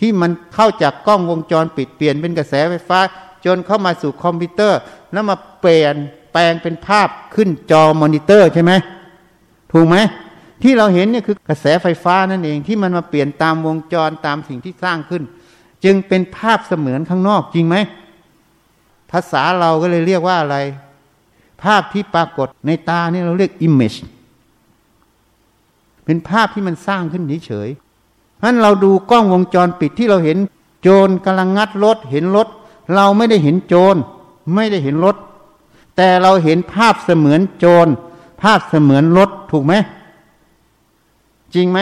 ที่มันเข้าจากกล้องวงจรปิดเปลี่ยนเป็นกระแสไฟฟ้าจนเข้ามาสู่คอมพิวเตอร์แล้วมาเปลี่ยนแปลงเป็นภาพขึ้นจอมอนิเตอร์ใช่ไหมถูกไหมที่เราเห็นเนี่ยคือกระแสไฟฟ้านั่นเองที่มันมาเปลี่ยนตามวงจรตามสิ่งที่สร้างขึ้นจึงเป็นภาพเสมือนข้างนอกจริงไหมภาษาเราก็เลยเรียกว่าอะไรภาพที่ปรากฏในตาเนี่ยเราเรียก image เป็นภาพที่มันสร้างขึ้นเฉยๆเพราะฉะนั้นเราดูกล้องวงจรปิดที่เราเห็นโจรกำลังงัดรถเห็นรถเราไม่ได้เห็นโจรไม่ได้เห็นรถแต่เราเห็นภาพเสมือนโจรภาพเสมือนรถถูกไหมจริงไหม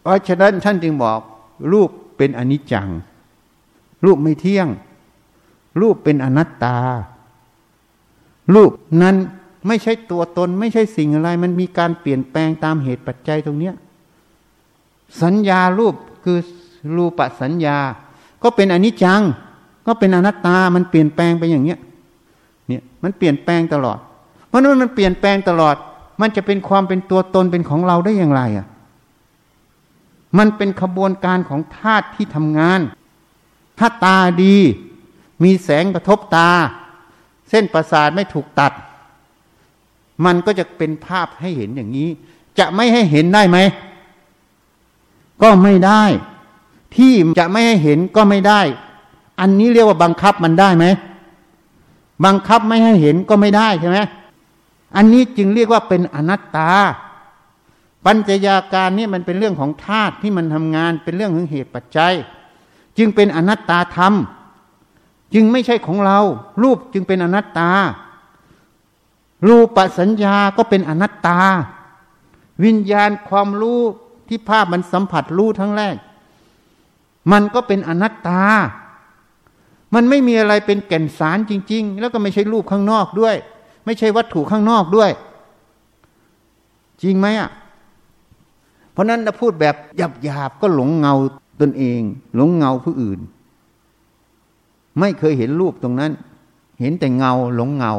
เพราะฉะนั้นท่านจึงบอกรูปเป็นอนิจจังรูปไม่เที่ยงรูปเป็นอนัตตารูปนั้นไม่ใช่ตัวตนไม่ใช่สิ่งอะไรมันมีการเปลี่ยนแปลงตามเหตุปัจจัยตรงเนี้ยสัญญารูปคือรูปสัญญาก็เป็นอนิจจังก็เป็นอนัตตามันเปลี่ยนแปลงไปอย่างเนี้ยเนี่ยมันเปลี่ยนแปลงตลอดเพราะนั้นมันเปลี่ยนแปลงตลอดมันจะเป็นความเป็นตัวตนเป็นของเราได้อย่างไรมันเป็นขบวนการของธาตุที่ทำงานถ้าตาดีมีแสงกระทบตาเส้นประสาทไม่ถูกตัด มันก็จะเป็นภาพให้เห็นอย่างนี้จะไม่ให้เห็นได้ไหมก็ไม่ได้ที่จะไม่ให้เห็นก็ไม่ได้อันนี้เรียกว่าบังคับมันได้ไหมบังคับไม่ให้เห็นก็ไม่ได้ใช่ไหมอันนี้จึงเรียกว่าเป็นอนัตตาปัญจยาการนี่มันเป็นเรื่องของธาตุที่มันทำงานเป็นเรื่องของเหตุปัจจัยจึงเป็นอนัตตาธรรมจึงไม่ใช่ของเรารูปจึงเป็นอนัตตารูปสัญญาก็เป็นอนัตตาวิญญาณความรู้ที่ภาพมันสัมผัสรู้ทั้งแรกมันก็เป็นอนัตตามันไม่มีอะไรเป็นแก่นสารจริงๆแล้วก็ไม่ใช่รูปข้างนอกด้วยไม่ใช่วัตถุข้างนอกด้วยจริงไหมอ่ะเพราะนั้นถ้าพูดแบบหยาบๆก็หลงเงาตนเองหลงเงาผู้อื่นไม่เคยเห็นรูปตรงนั้นเห็นแต่เงาหลงเงา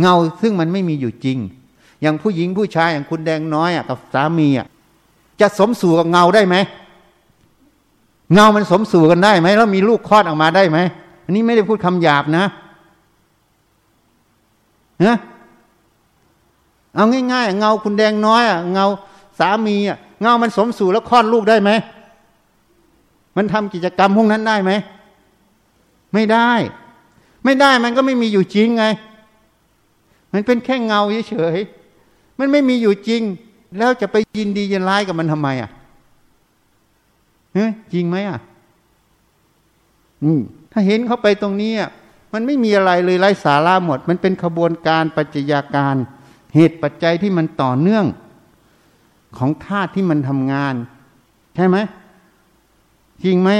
เงาซึ่งมันไม่มีอยู่จริงอย่างผู้หญิงผู้ชายอย่างคุณแดงน้อยกับสามีจะสมสู่กับเงาได้ไหมเงามันสมสู่กันได้ไหมแล้วมีลูกคลอดออกมาได้ไหมอันนี้ไม่ได้พูดคำหยาบนะนะเอาง่ายๆเงาคุณแดงน้อยเงาสามีเงามันสมสู่แล้วคลอดลูกได้ไหมมันทำกิจกรรมพวกนั้นได้ไหมไม่ได้ไม่ได้มันก็ไม่มีอยู่จริงไงมันเป็นแค่เงาเฉยๆมันไม่มีอยู่จริงแล้วจะไปยินดียินร้ายกับมันทำไมจริงไหมถ้าเห็นเข้าไปตรงนี้มันไม่มีอะไรเลยไร้สาระหมดมันเป็นขบวนการปัจจัยการเหตุปัจจัยที่มันต่อเนื่องของธาตุที่มันทำงานใช่ไหมจริงไหม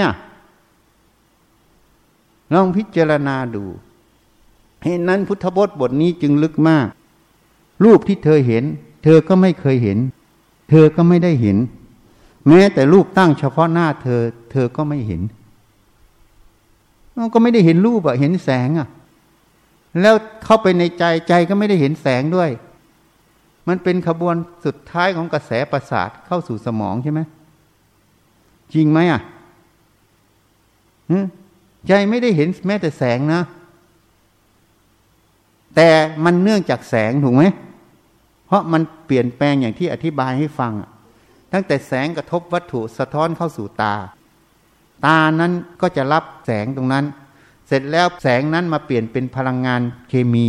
ลองพิจารณาดูเหตุนั้นพุทธพจน์บทนี้จึงลึกมากรูปที่เธอเห็นเธอก็ไม่เคยเห็นเธอก็ไม่ได้เห็นแม้แต่รูปตั้งเฉพาะหน้าเธอเธอก็ไม่เห็นก็ไม่ได้เห็นรูปเห็นแสงแล้วเข้าไปในใจใจก็ไม่ได้เห็นแสงด้วยมันเป็นขบวนสุดท้ายของกระแสประสาทเข้าสู่สมองใช่ไหมจริงไหมใจไม่ได้เห็นแม้แต่แสงนะแต่มันเนื่องจากแสงถูกไหมเพราะมันเปลี่ยนแปลงอย่างที่อธิบายให้ฟังตั้งแต่แสงกระทบวัตถุสะท้อนเข้าสู่ตาตานั้นก็จะรับแสงตรงนั้นเสร็จแล้วแสงนั้นมาเปลี่ยนเป็นพลังงานเคมี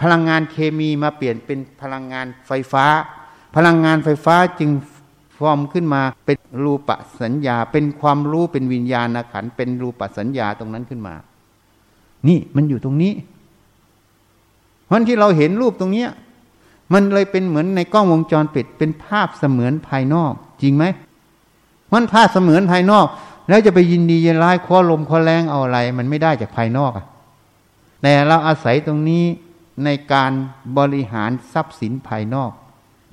พลังงานเคมีมาเปลี่ยนเป็นพลังงานไฟฟ้าพลังงานไฟฟ้าจึงฟอร์มขึ้นมาเป็นรูปสัญญาเป็นความรู้เป็นวิญญาณขันธ์เป็นรูปสัญญาตรงนั้นขึ้นมานี่มันอยู่ตรงนี้เพราะที่เราเห็นรูปตรงนี้มันเลยเป็นเหมือนในกล้องวงจรปิดเป็นภาพเสมือนภายนอกจริงไหมมันภาพเสมือนภายนอกแล้วจะไปยินดียินร้ายคว้าลมคว้าแรงเอาอะไรมันไม่ได้จากภายนอกแต่เราอาศัยตรงนี้ในการบริหารทรัพย์สินภายนอก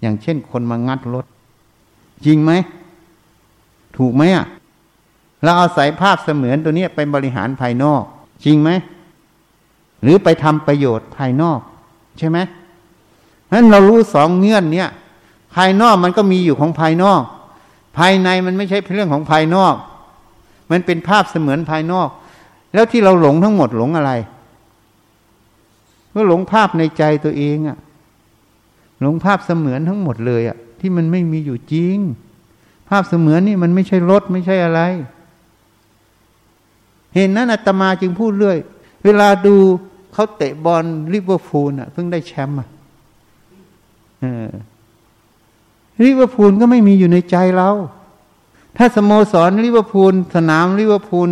อย่างเช่นคนมางัดรถจริงไหมถูกไหมเราอาศัยภาพเสมือนตัวนี้ไปบริหารภายนอกจริงไหมหรือไปทำประโยชน์ภายนอกใช่ไหมนั้นเรารู้สองเงื่อนเนี้ยภายนอกมันก็มีอยู่ของภายนอกภายในมันไม่ใช่เรื่องของภายนอกมันเป็นภาพเสมือนภายนอกแล้วที่เราหลงทั้งหมดหลงอะไรก็หลงภาพในใจตัวเองหลงภาพเสมือนทั้งหมดเลยที่มันไม่มีอยู่จริงภาพเสมือนนี่มันไม่ใช่รถไม่ใช่อะไรเห็นนั้นอาตมาจึงพูดเรื่อยเวลาดูเขาเตะบอลลิเวอร์พูลเพิ่งได้แชมป์ลิเวอร์พูลก็ไม่มีอยู่ในใจเราถ้าสโมสรลิเวอร์พูลสนามลิเวอร์พูล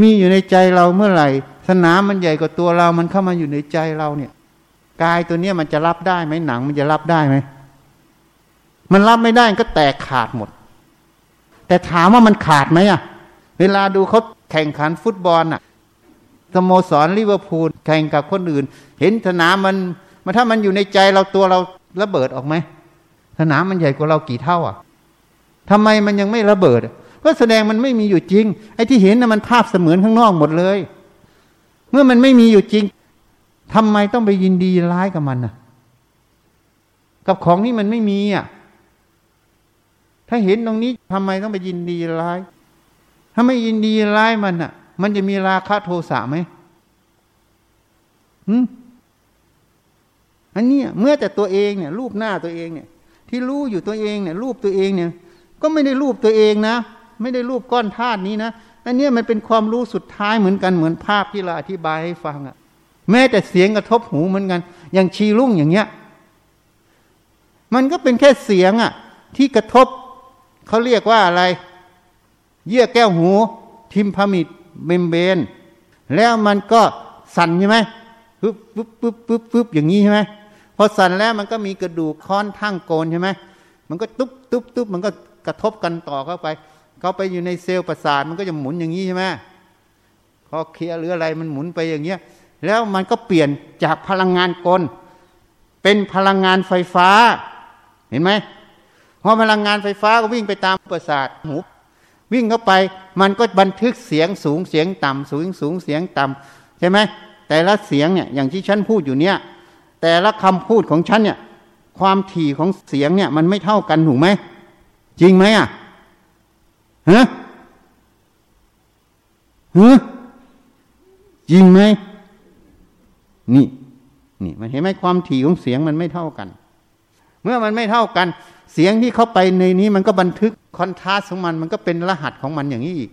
มีอยู่ในใจเราเมื่อไหร่สนามมันใหญ่กว่าตัวเรามันเข้ามาอยู่ในใจเราเนี่ยกายตัวเนี้ยมันจะรับได้ไหมหนังมันจะรับได้ไหมมันรับไม่ได้ก็แตกขาดหมดแต่ถามว่ามันขาดไหมเวลาดูเขาแข่งขันฟุตบอลสโมสรลิเวอร์พูลแข่งกับคนอื่นเห็นสนามมันถ้ามันอยู่ในใจเราตัวเราระเบิดออกไหมสนามมันใหญ่กว่าเรากี่เท่าทำไมมันยังไม่ระเบิดก็แสดงมันไม่มีอยู่จริงไอ้ที่เห็นน่ะมันภาพเสมือนข้างนอกหมดเลยเมื่อมันไม่มีอยู่จริงทำไมต้องไปยินดีร้ายกับมันกับของนี่มันไม่มีถ้าเห็นตรงนี้ทำไมต้องไปยินดีร้ายถ้าไม่ยินดีร้ายมันมันจะมีราคะโทสะไหม อันนี้เมื่อแต่ตัวเองเนี่ยรูปหน้าตัวเองเนี่ยที่รู้อยู่ตัวเองเนี่ยรูปตัวเองเนี่ยก็ไม่ได้รูปตัวเองนะไม่ได้รูปก้อนธาตุนี้นะอันนี้มันเป็นความรู้สุดท้ายเหมือนกันเหมือนภาพที่เราอธิบายให้ฟังอะแม้แต่เสียงกระทบหูเหมือนกันอย่างชีรุ่งอย่างเงี้ยมันก็เป็นแค่เสียงอะที่กระทบเขาเรียกว่าอะไรเยื่อแก้วหูทิมพามิดเมมเบนแล้วมันก็สั่นใช่ไหมปึ๊บปึ๊บปึ๊บปึ๊บปึ๊บอย่างนี้ใช่ไหมพอสั่นแล้วมันก็มีกระดูกค้อนทั้งโกนใช่ไหมมันก็ตุ๊บตุ๊บตุ๊บมันก็กระทบกันต่อเข้าไปอยู่ในเซลล์ประสาทมันก็จะหมุนอย่างนี้ใช่ไหมพอเคลียร์หรืออะไรมันหมุนไปอย่างเงี้ยแล้วมันก็เปลี่ยนจากพลังงานกลเป็นพลังงานไฟฟ้าเห็นไหมพอพลังงานไฟฟ้าก็วิ่งไปตามประสาทหูวิ่งเข้าไปมันก็บันทึกเสียงสูงเสียงต่ำสูงสูงเสียงต่ำใช่ไหมแต่ละเสียงเนี่ยอย่างที่ฉันพูดอยู่เนี่ยแต่ละคำพูดของฉันเนี่ยความถี่ของเสียงเนี่ยมันไม่เท่ากันถูกไหมจริงไหมอ่ะฮะฮะจริงไหมนี่มันเห็นไหมความถี่ของเสียงมันไม่เท่ากันเมื่อมันไม่เท่ากันเสียงที่เข้าไปในนี้มันก็บันทึกคอนทราสต์ของมันก็เป็นรหัสของมันอย่างนี้อีก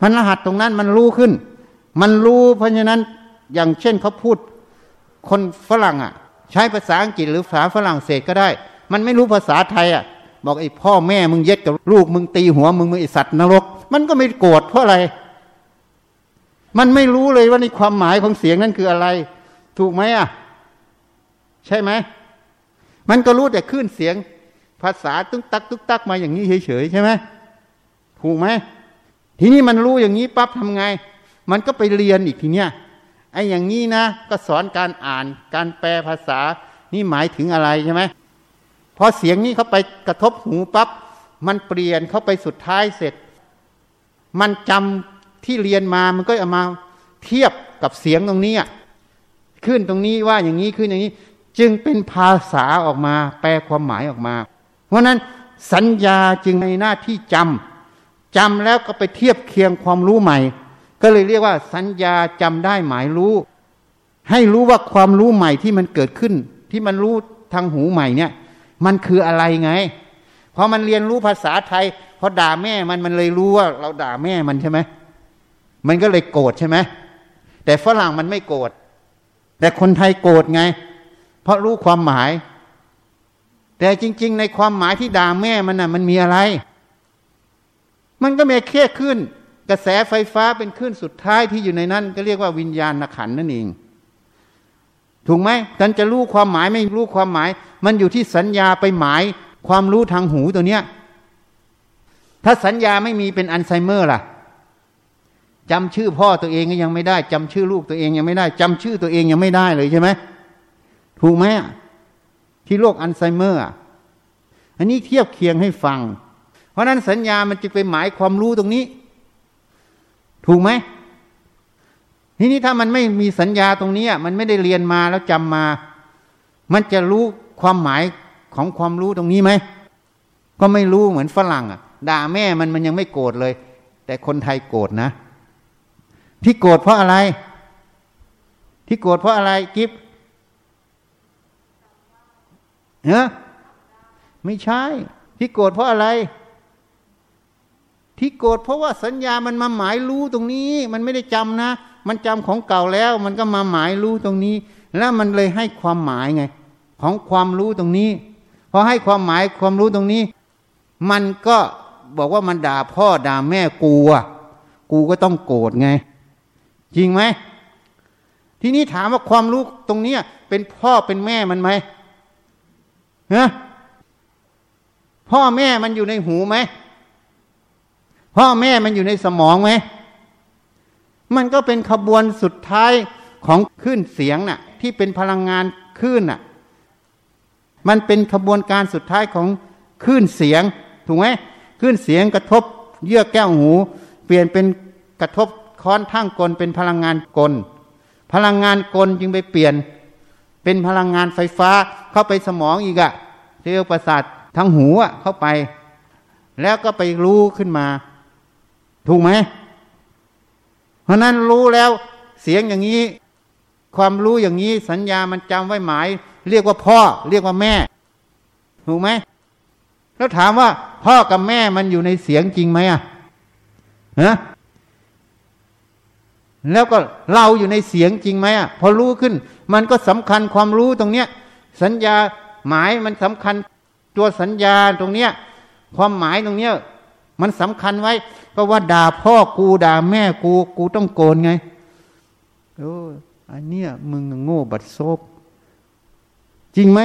พันรหัสตรงนั้นมันรู้ขึ้นมันรู้เพราะฉะนั้นอย่างเช่นเขาพูดคนฝรั่งอ่ะใช้ภาษาอังกฤษหรือภาษาฝรั่งเศสก็ได้มันไม่รู้ภาษาไทยอ่ะบอกไอ้พ่อแม่มึงเย็ดกับลูกมึงตีหัวมึงไอ้สัตว์นรกมันก็ไม่โกรธเพราะอะไรมันไม่รู้เลยว่าในความหมายของเสียงนั้นคืออะไรถูกไหมอ่ะใช่ไหมมันก็รู้แต่คลื่นเสียงภาษาตุ๊กตักตุ๊กตักมาอย่างนี้เฉยๆใช่ไหมถูกไหมทีนี้มันรู้อย่างนี้ปั๊บทำไงมันก็ไปเรียนอีกทีเนี้ยไอ้อย่างนี้นะก็สอนการอ่านการแปลภาษานี่หมายถึงอะไรใช่ไหมพอเสียงนี้เข้าไปกระทบหูปั๊บมันเปลี่ยนเข้าไปสุดท้ายเสร็จมันจำที่เรียนมามันก็เอามาเทียบกับเสียงตรงนี้ขึ้นตรงนี้ว่าอย่างนี้ขึ้นอย่างนี้จึงเป็นภาษาออกมาแปลความหมายออกมาเพราะนั้นสัญญาจึงในหน้าที่จำแล้วก็ไปเทียบเคียงความรู้ใหม่ก็เลยเรียกว่าสัญญาจำได้หมายรู้ให้รู้ว่าความรู้ใหม่ที่มันเกิดขึ้นที่มันรู้ทางหูใหม่เนี่ยมันคืออะไรไงพอมันเรียนรู้ภาษาไทยพอด่าแม่มันเลยรู้ว่าเราด่าแม่มันใช่ไหมมันก็เลยโกรธใช่ไหมแต่ฝรั่งมันไม่โกรธแต่คนไทยโกรธไงเพราะรู้ความหมายแต่จริงๆในความหมายที่ด่าแม่มันน่ะมันมีอะไรมันก็มีแค่ขึ้นกระแสไฟฟ้าเป็นขึ้นสุดท้ายที่อยู่ในนั้นก็เรียกว่าวิญญาณขันนั่นเองถูกไหมฉันจะรู้ความหมายไม่รู้ความหมายมันอยู่ที่สัญญาไปหมายความรู้ทางหูตัวเนี้ยถ้าสัญญาไม่มีเป็นอัลไซเมอร์ล่ะจำชื่อพ่อตัวเองก็ยังไม่ได้จำชื่อลูกตัวเองยังไม่ได้จำชื่อตัวเองยังไม่ได้เลยใช่ไหมถูกไหมที่โรคอัลไซเมอร์อันนี้เทียบเคียงให้ฟังเพราะนั้นสัญญามันจึงไปหมายความรู้ตรงนี้ถูกไหมทีนี้ถ้ามันไม่มีสัญญาตรงนี้มันไม่ได้เรียนมาแล้วจำมามันจะรู้ความหมายของความรู้ตรงนี้ไหมก็ไม่รู้เหมือนฝรั่งด่าแม่มันยังไม่โกรธเลยแต่คนไทยโกรธนะที่โกรธเพราะอะไรที่โกรธเพราะอะไรกิ๊บเนอะไม่ใช่ที่โกรธเพราะอะไรที่โกรธเพราะว่าสัญญามันมาหมายรู้ตรงนี้มันไม่ได้จำนะมันจำของเก่าแล้วมันก็มาหมายรู้ตรงนี้แล้วมันเลยให้ความหมายไงของความรู้ตรงนี้พอให้ความหมายความรู้ตรงนี้มันก็บอกว่ามันด่าพ่อด่าแม่กูก็ต้องโกรธไงจริงไหมทีนี้ถามว่าความรู้ตรงนี้เป็นพ่อเป็นแม่มันไหมนะพ่อแม่มันอยู่ในหูไหมพ่อแม่มันอยู่ในสมองไหมมันก็เป็นขบวนสุดท้ายของคลื่นเสียงน่ะที่เป็นพลังงานคลื่นน่ะมันเป็นขบวนการสุดท้ายของคลื่นเสียงถูกไหมคลื่นเสียงกระทบเยื่อแก้วหูเปลี่ยนเป็นกระทบค้อนท่างกลเป็นพลังงานกลพลังงานกลจึงไปเปลี่ยนเป็นพลังงานไฟฟ้าเข้าไปสมองอีกอะเซลล์ประสาททั้งหูอะเข้าไปแล้วก็ไปรู้ขึ้นมาถูกไหมเพราะนั้นรู้แล้วเสียงอย่างนี้ความรู้อย่างนี้สัญญามันจำไว้หมาย เรียกว่าพ่อเรียกว่าแม่ถูกไหมแล้วถามว่าพ่อกับแม่มันอยู่ในเสียงจริงไหมอ่ะฮะแล้วก็เราอยู่ในเสียงจริงไหมอ่ะพอรู้ขึ้นมันก็สำคัญความรู้ตรงเนี้ยสัญญาหมายมันสำคัญตัวสัญญาตรงเนี้ยความหมายตรงเนี้ยมันสำคัญไว้ก็ว่าด่าพ่อกูด่าแม่กูต้องโกรธไงโอ้อันเนี้ยมึงโง่บัดซบจริงไหม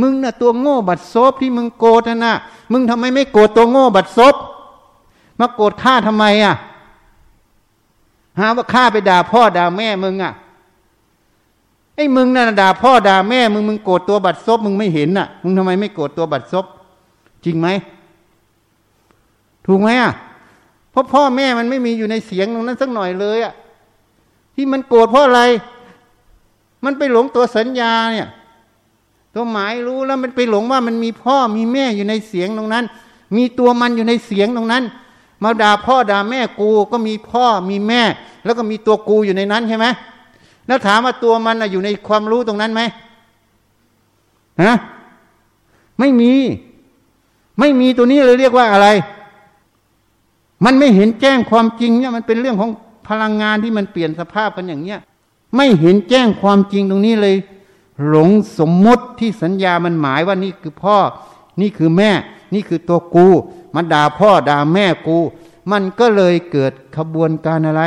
มึงน่ะตัวโง่บัดซบที่มึงโกรธน่ะมึงทำไมไม่โกรธตัวโง่บัดซบมาโกรธข้าทำไมอ่ะหาว่าข้าไปด่าพ่อด่าแม่มึงอ่ะไอ้มึงน่ะด่าพ่อด่าแม่มึงโกรธตัวบัดซบมึงไม่เห็นน่ะมึงทำไมไม่โกรธตัวบัดซบจริงไหมถูกไหมอ่ะเพราะพ่อแม่มันไม่มีอยู่ในเสียงตรงนั้นสักหน่อยเลยอ่ะที่มันโกรธเพราะอะไรมันไปหลงตัวสัญญาเนี่ยตัวหมายรู้แล้วมันไปหลงว่ามันมีพ่อมีแม่อยู่ในเสียงตรงนั้นมีตัวมันอยู่ในเสียงตรงนั้นมาด่าพ่อด่าแม่กูก็มีพ่อมีแม่แล้วก็มีตัวกูอยู่ในนั้นใช่ไหมแล้วถามว่าตัวมันอยู่ในความรู้ตรงนั้นไหมฮะไม่มีตัวนี้เลยเรียกว่าอะไรมันไม่เห็นแจ้งความจริงเนี่ยมันเป็นเรื่องของพลังงานที่มันเปลี่ยนสภาพกันอย่างเนี้ยไม่เห็นแจ้งความจริงตรงนี้เลยหลงสมมติที่สัญญามันหมายว่านี่คือพ่อนี่คือแม่นี่คือตัวกูมันด่าพ่อด่าแม่กูมันก็เลยเกิดขบวนการอะไร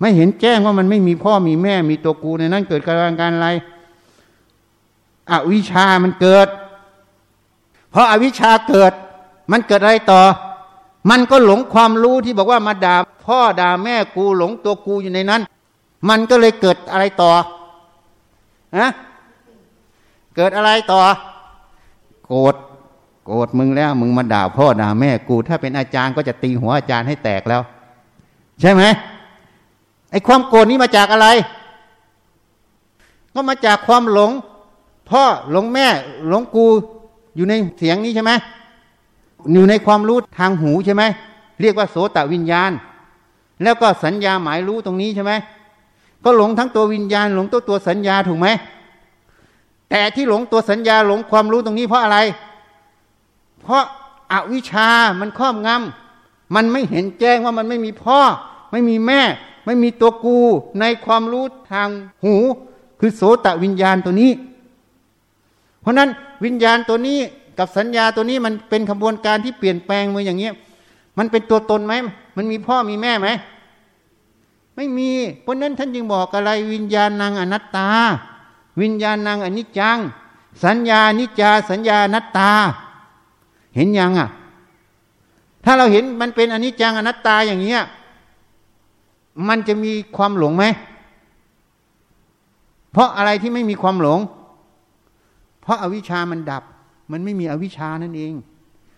ไม่เห็นแจ้งว่ามันไม่มีพ่อมีแม่มีตัวกูในนั้นเกิดขบวนการอะไรอวิชชามันเกิดเพราะอวิชชาเกิดมันเกิดอะไรต่อมันก็หลงความรู้ที่บอกว่ามาด่าพ่อด่าแม่กูหลงตัวกูอยู่ในนั้นมันก็เลยเกิดอะไรต่อฮะเกิดอะไรต่อโกรธมึงแล้วมึงมาด่าพ่อด่าแม่กูถ้าเป็นอาจารย์ก็จะตีหัวอาจารย์ให้แตกแล้วใช่ไหมไอ้ความโกรธนี้มาจากอะไรก็มาจากความหลงพ่อหลงแม่หลงกูอยู่ในเสียงนี้ใช่ไหมอยู่ในความรู้ทางหูใช่ไหมเรียกว่าโสตวิญญาณแล้วก็สัญญาหมายรู้ตรงนี้ใช่ไหมก็หลงทั้งตัววิญญาณหลงตัวสัญญาถูกไหมแต่ที่หลงตัวสัญญาหลงความรู้ตรงนี้เพราะอะไรเพราะอวิชชามันครอบงำมันไม่เห็นแจ้งว่ามันไม่มีพ่อไม่มีแม่ไม่มีตัวกูในความรู้ทางหูคือโสตวิญญาณตัวนี้เพราะนั้นวิญญาณตัวนี้กับสัญญาตัวนี้มันเป็นขบวนการที่เปลี่ยนแปลงมาอย่างเงี้ยมันเป็นตัวตนไหมมันมีพ่อมีแม่ไหมไม่มีเพราะนั้นท่านจึงบอกอะไรวิญญาณนางอนัตตาวิญญาณนางอนิจจังสัญญานิจจาสัญญานัตตาเห็นยังอ่ะถ้าเราเห็นมันเป็นอนิจจังอนัตตาอย่างเงี้ยมันจะมีความหลงไหมเพราะอะไรที่ไม่มีความหลงเพราะอวิชชามันดับมันไม่มีอวิชชานั่นเอง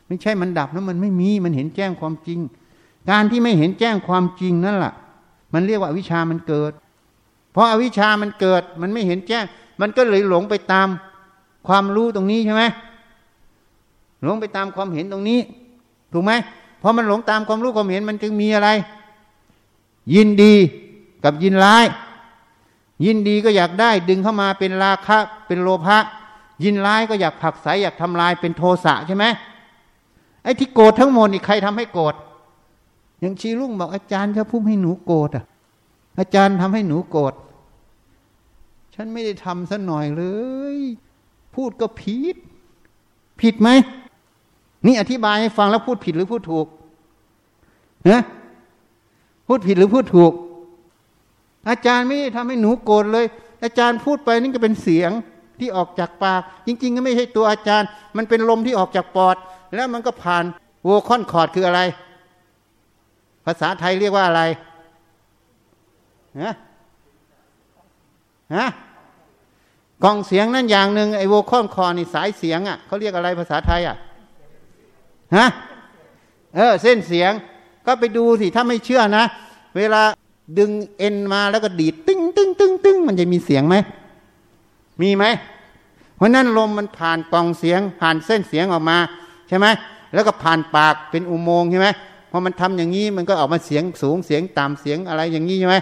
ไม่ใช่มันดับแล้วมันไม่มีมันเห็นแจ้งความจริงการที่ไม่เห็นแจ้งความจริงนั่นแหละมันเรียกว่าอวิชชามันเกิดเพราะอวิชชามันเกิดมันไม่เห็นแจ้งมันก็เลยหลงไปตามความรู้ตรงนี้ใช่ไหมหลงไปตามความเห็นตรงนี้ถูกไหมเพราะมันหลงตามความรู้ความเห็นมันจึงมีอะไรยินดีกับยินร้ายยินดีก็อยากได้ดึงเข้ามาเป็นราคะเป็นโลภะยินร้ายก็อยากผลักไสอยากทำลายเป็นโทสะใช่ไหมไอ้ที่โกรธทั้งหมดนี่ใครทำให้โกรธอย่างชีลุงบอกอาจารย์เขาพูดให้หนูโกรธอาจารย์ทำให้หนูโกรธฉันไม่ได้ทำซะหน่อยเลยพูดก็ผิดไหมนี่อธิบายให้ฟังแล้วพูดผิดหรือพูดถูกนะพูดผิดหรือพูดถูกอาจารย์ไม่ได้ทำให้หนูโกรธเลยอาจารย์พูดไปนี่ก็เป็นเสียงที่ออกจากปากจริงๆก็ไม่ใช่ตัวอาจารย์มันเป็นลมที่ออกจากปอดแล้วมันก็ผ่านโวคอลคอร์ดคืออะไรภาษาไทยเรียกว่าอะไรฮะกล่องเสียงนั่นอย่างหนึ่งไอ้โวคอลคอร์ดนี่สายเสียงอ่ะเขาเรียกอะไรภาษาไทยอ่ะฮะเส้นเสียงก็ไปดูสิถ้าไม่เชื่อนะเวลาดึงเอ็นมาแล้วก็ดีดตึ้งตึ้งตึ้งตึ้งมันจะมีเสียงไหมมีไหมเพราะนั้นลมมันผ่านกล่องเสียงผ่านเส้นเสียงออกมาใช่ไหมแล้วก็ผ่านปากเป็นอุโมงค์ใช่ไหมพอมันทำอย่างนี้มันก็ออกมาเสียงสูงเสียงต่ำเสียงอะไรอย่างนี้ใช่ไหม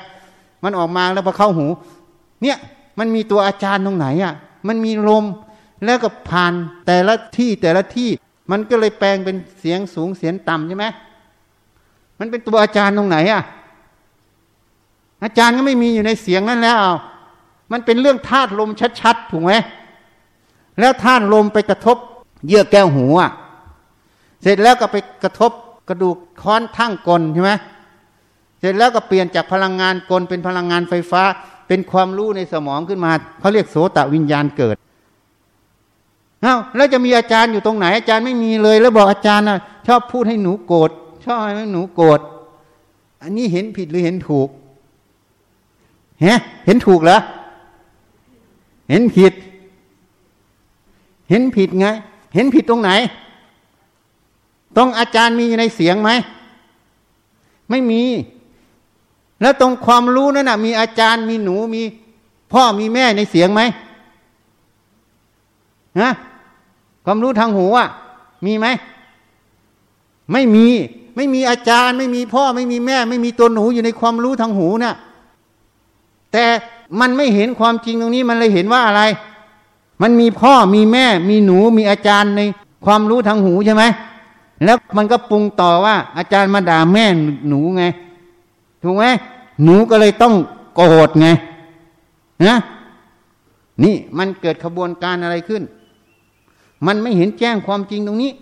มันออกมาแล้วพอเข้าหูเนี่ย มันมีตัวอาจารย์ตรงไหนอ่ะมันมีลมแล้วก็ผ่านแต่ละที่แต่ละที่มันก็เลยแปลงเป็นเสียงสูงเสียงต่ำใช่ไหมมันเป็นตัวอาจารย์ตรงไหนอ่ะอาจารย์ก็ไม่มีอยู่ในเสียงนั้นแล้วมันเป็นเรื่องธาตุลมชัดๆถูกไหมแล้วธาตุลมไปกระทบเยื่อแก้วหูอ่ะเสร็จแล้วก็ไปกระทบกระดูกค้อนทั่งกลใช่ไหมเสร็จแล้วก็เปลี่ยนจากพลังงานกลเป็นพลังงานไฟฟ้าเป็นความรู้ในสมองขึ้นมาเขาเรียกโสตวิญญาณเกิดแล้วจะมีอาจารย์อยู่ตรงไหนอาจารย์ไม่มีเลยแล้วบอกอาจารย์นะชอบพูดให้หนูโกรธชอบให้หนูโกรธอันนี้เห็นผิดหรือเห็นถูกเห็นถูกเหรอเห็นผิดไงเห็นผิดตรงไหนตรงอาจารย์มีอยู่ในเสียงไหมไม่มีแล้วตรงความรู้นั่นน่ะมีอาจารย์มีหนูมีพ่อมีแม่ในเสียงไหมนะความรู้ทางหูอ่ะมีไหมไม่มีอาจารย์ไม่มีพ่อไม่มีแม่ไม่มีตัวหนูอยู่ในความรู้ทางหูน่ะแต่มันไม่เห็นความจริงตรงนี้มันเลยเห็นว่าอะไรมันมีพ่อมีแม่มีหนูมีอาจารย์ในความรู้ทางหูใช่ไหมแล้วมันก็ปรุงต่อว่าอาจารย์มาด่าแม่หนูไงถูกไหมหนูก็เลยต้องโกรธไงนะนี่มันเกิดขบวนการอะไรขึ้นมันไม่เห็นแจ้งความจริงตรงนี้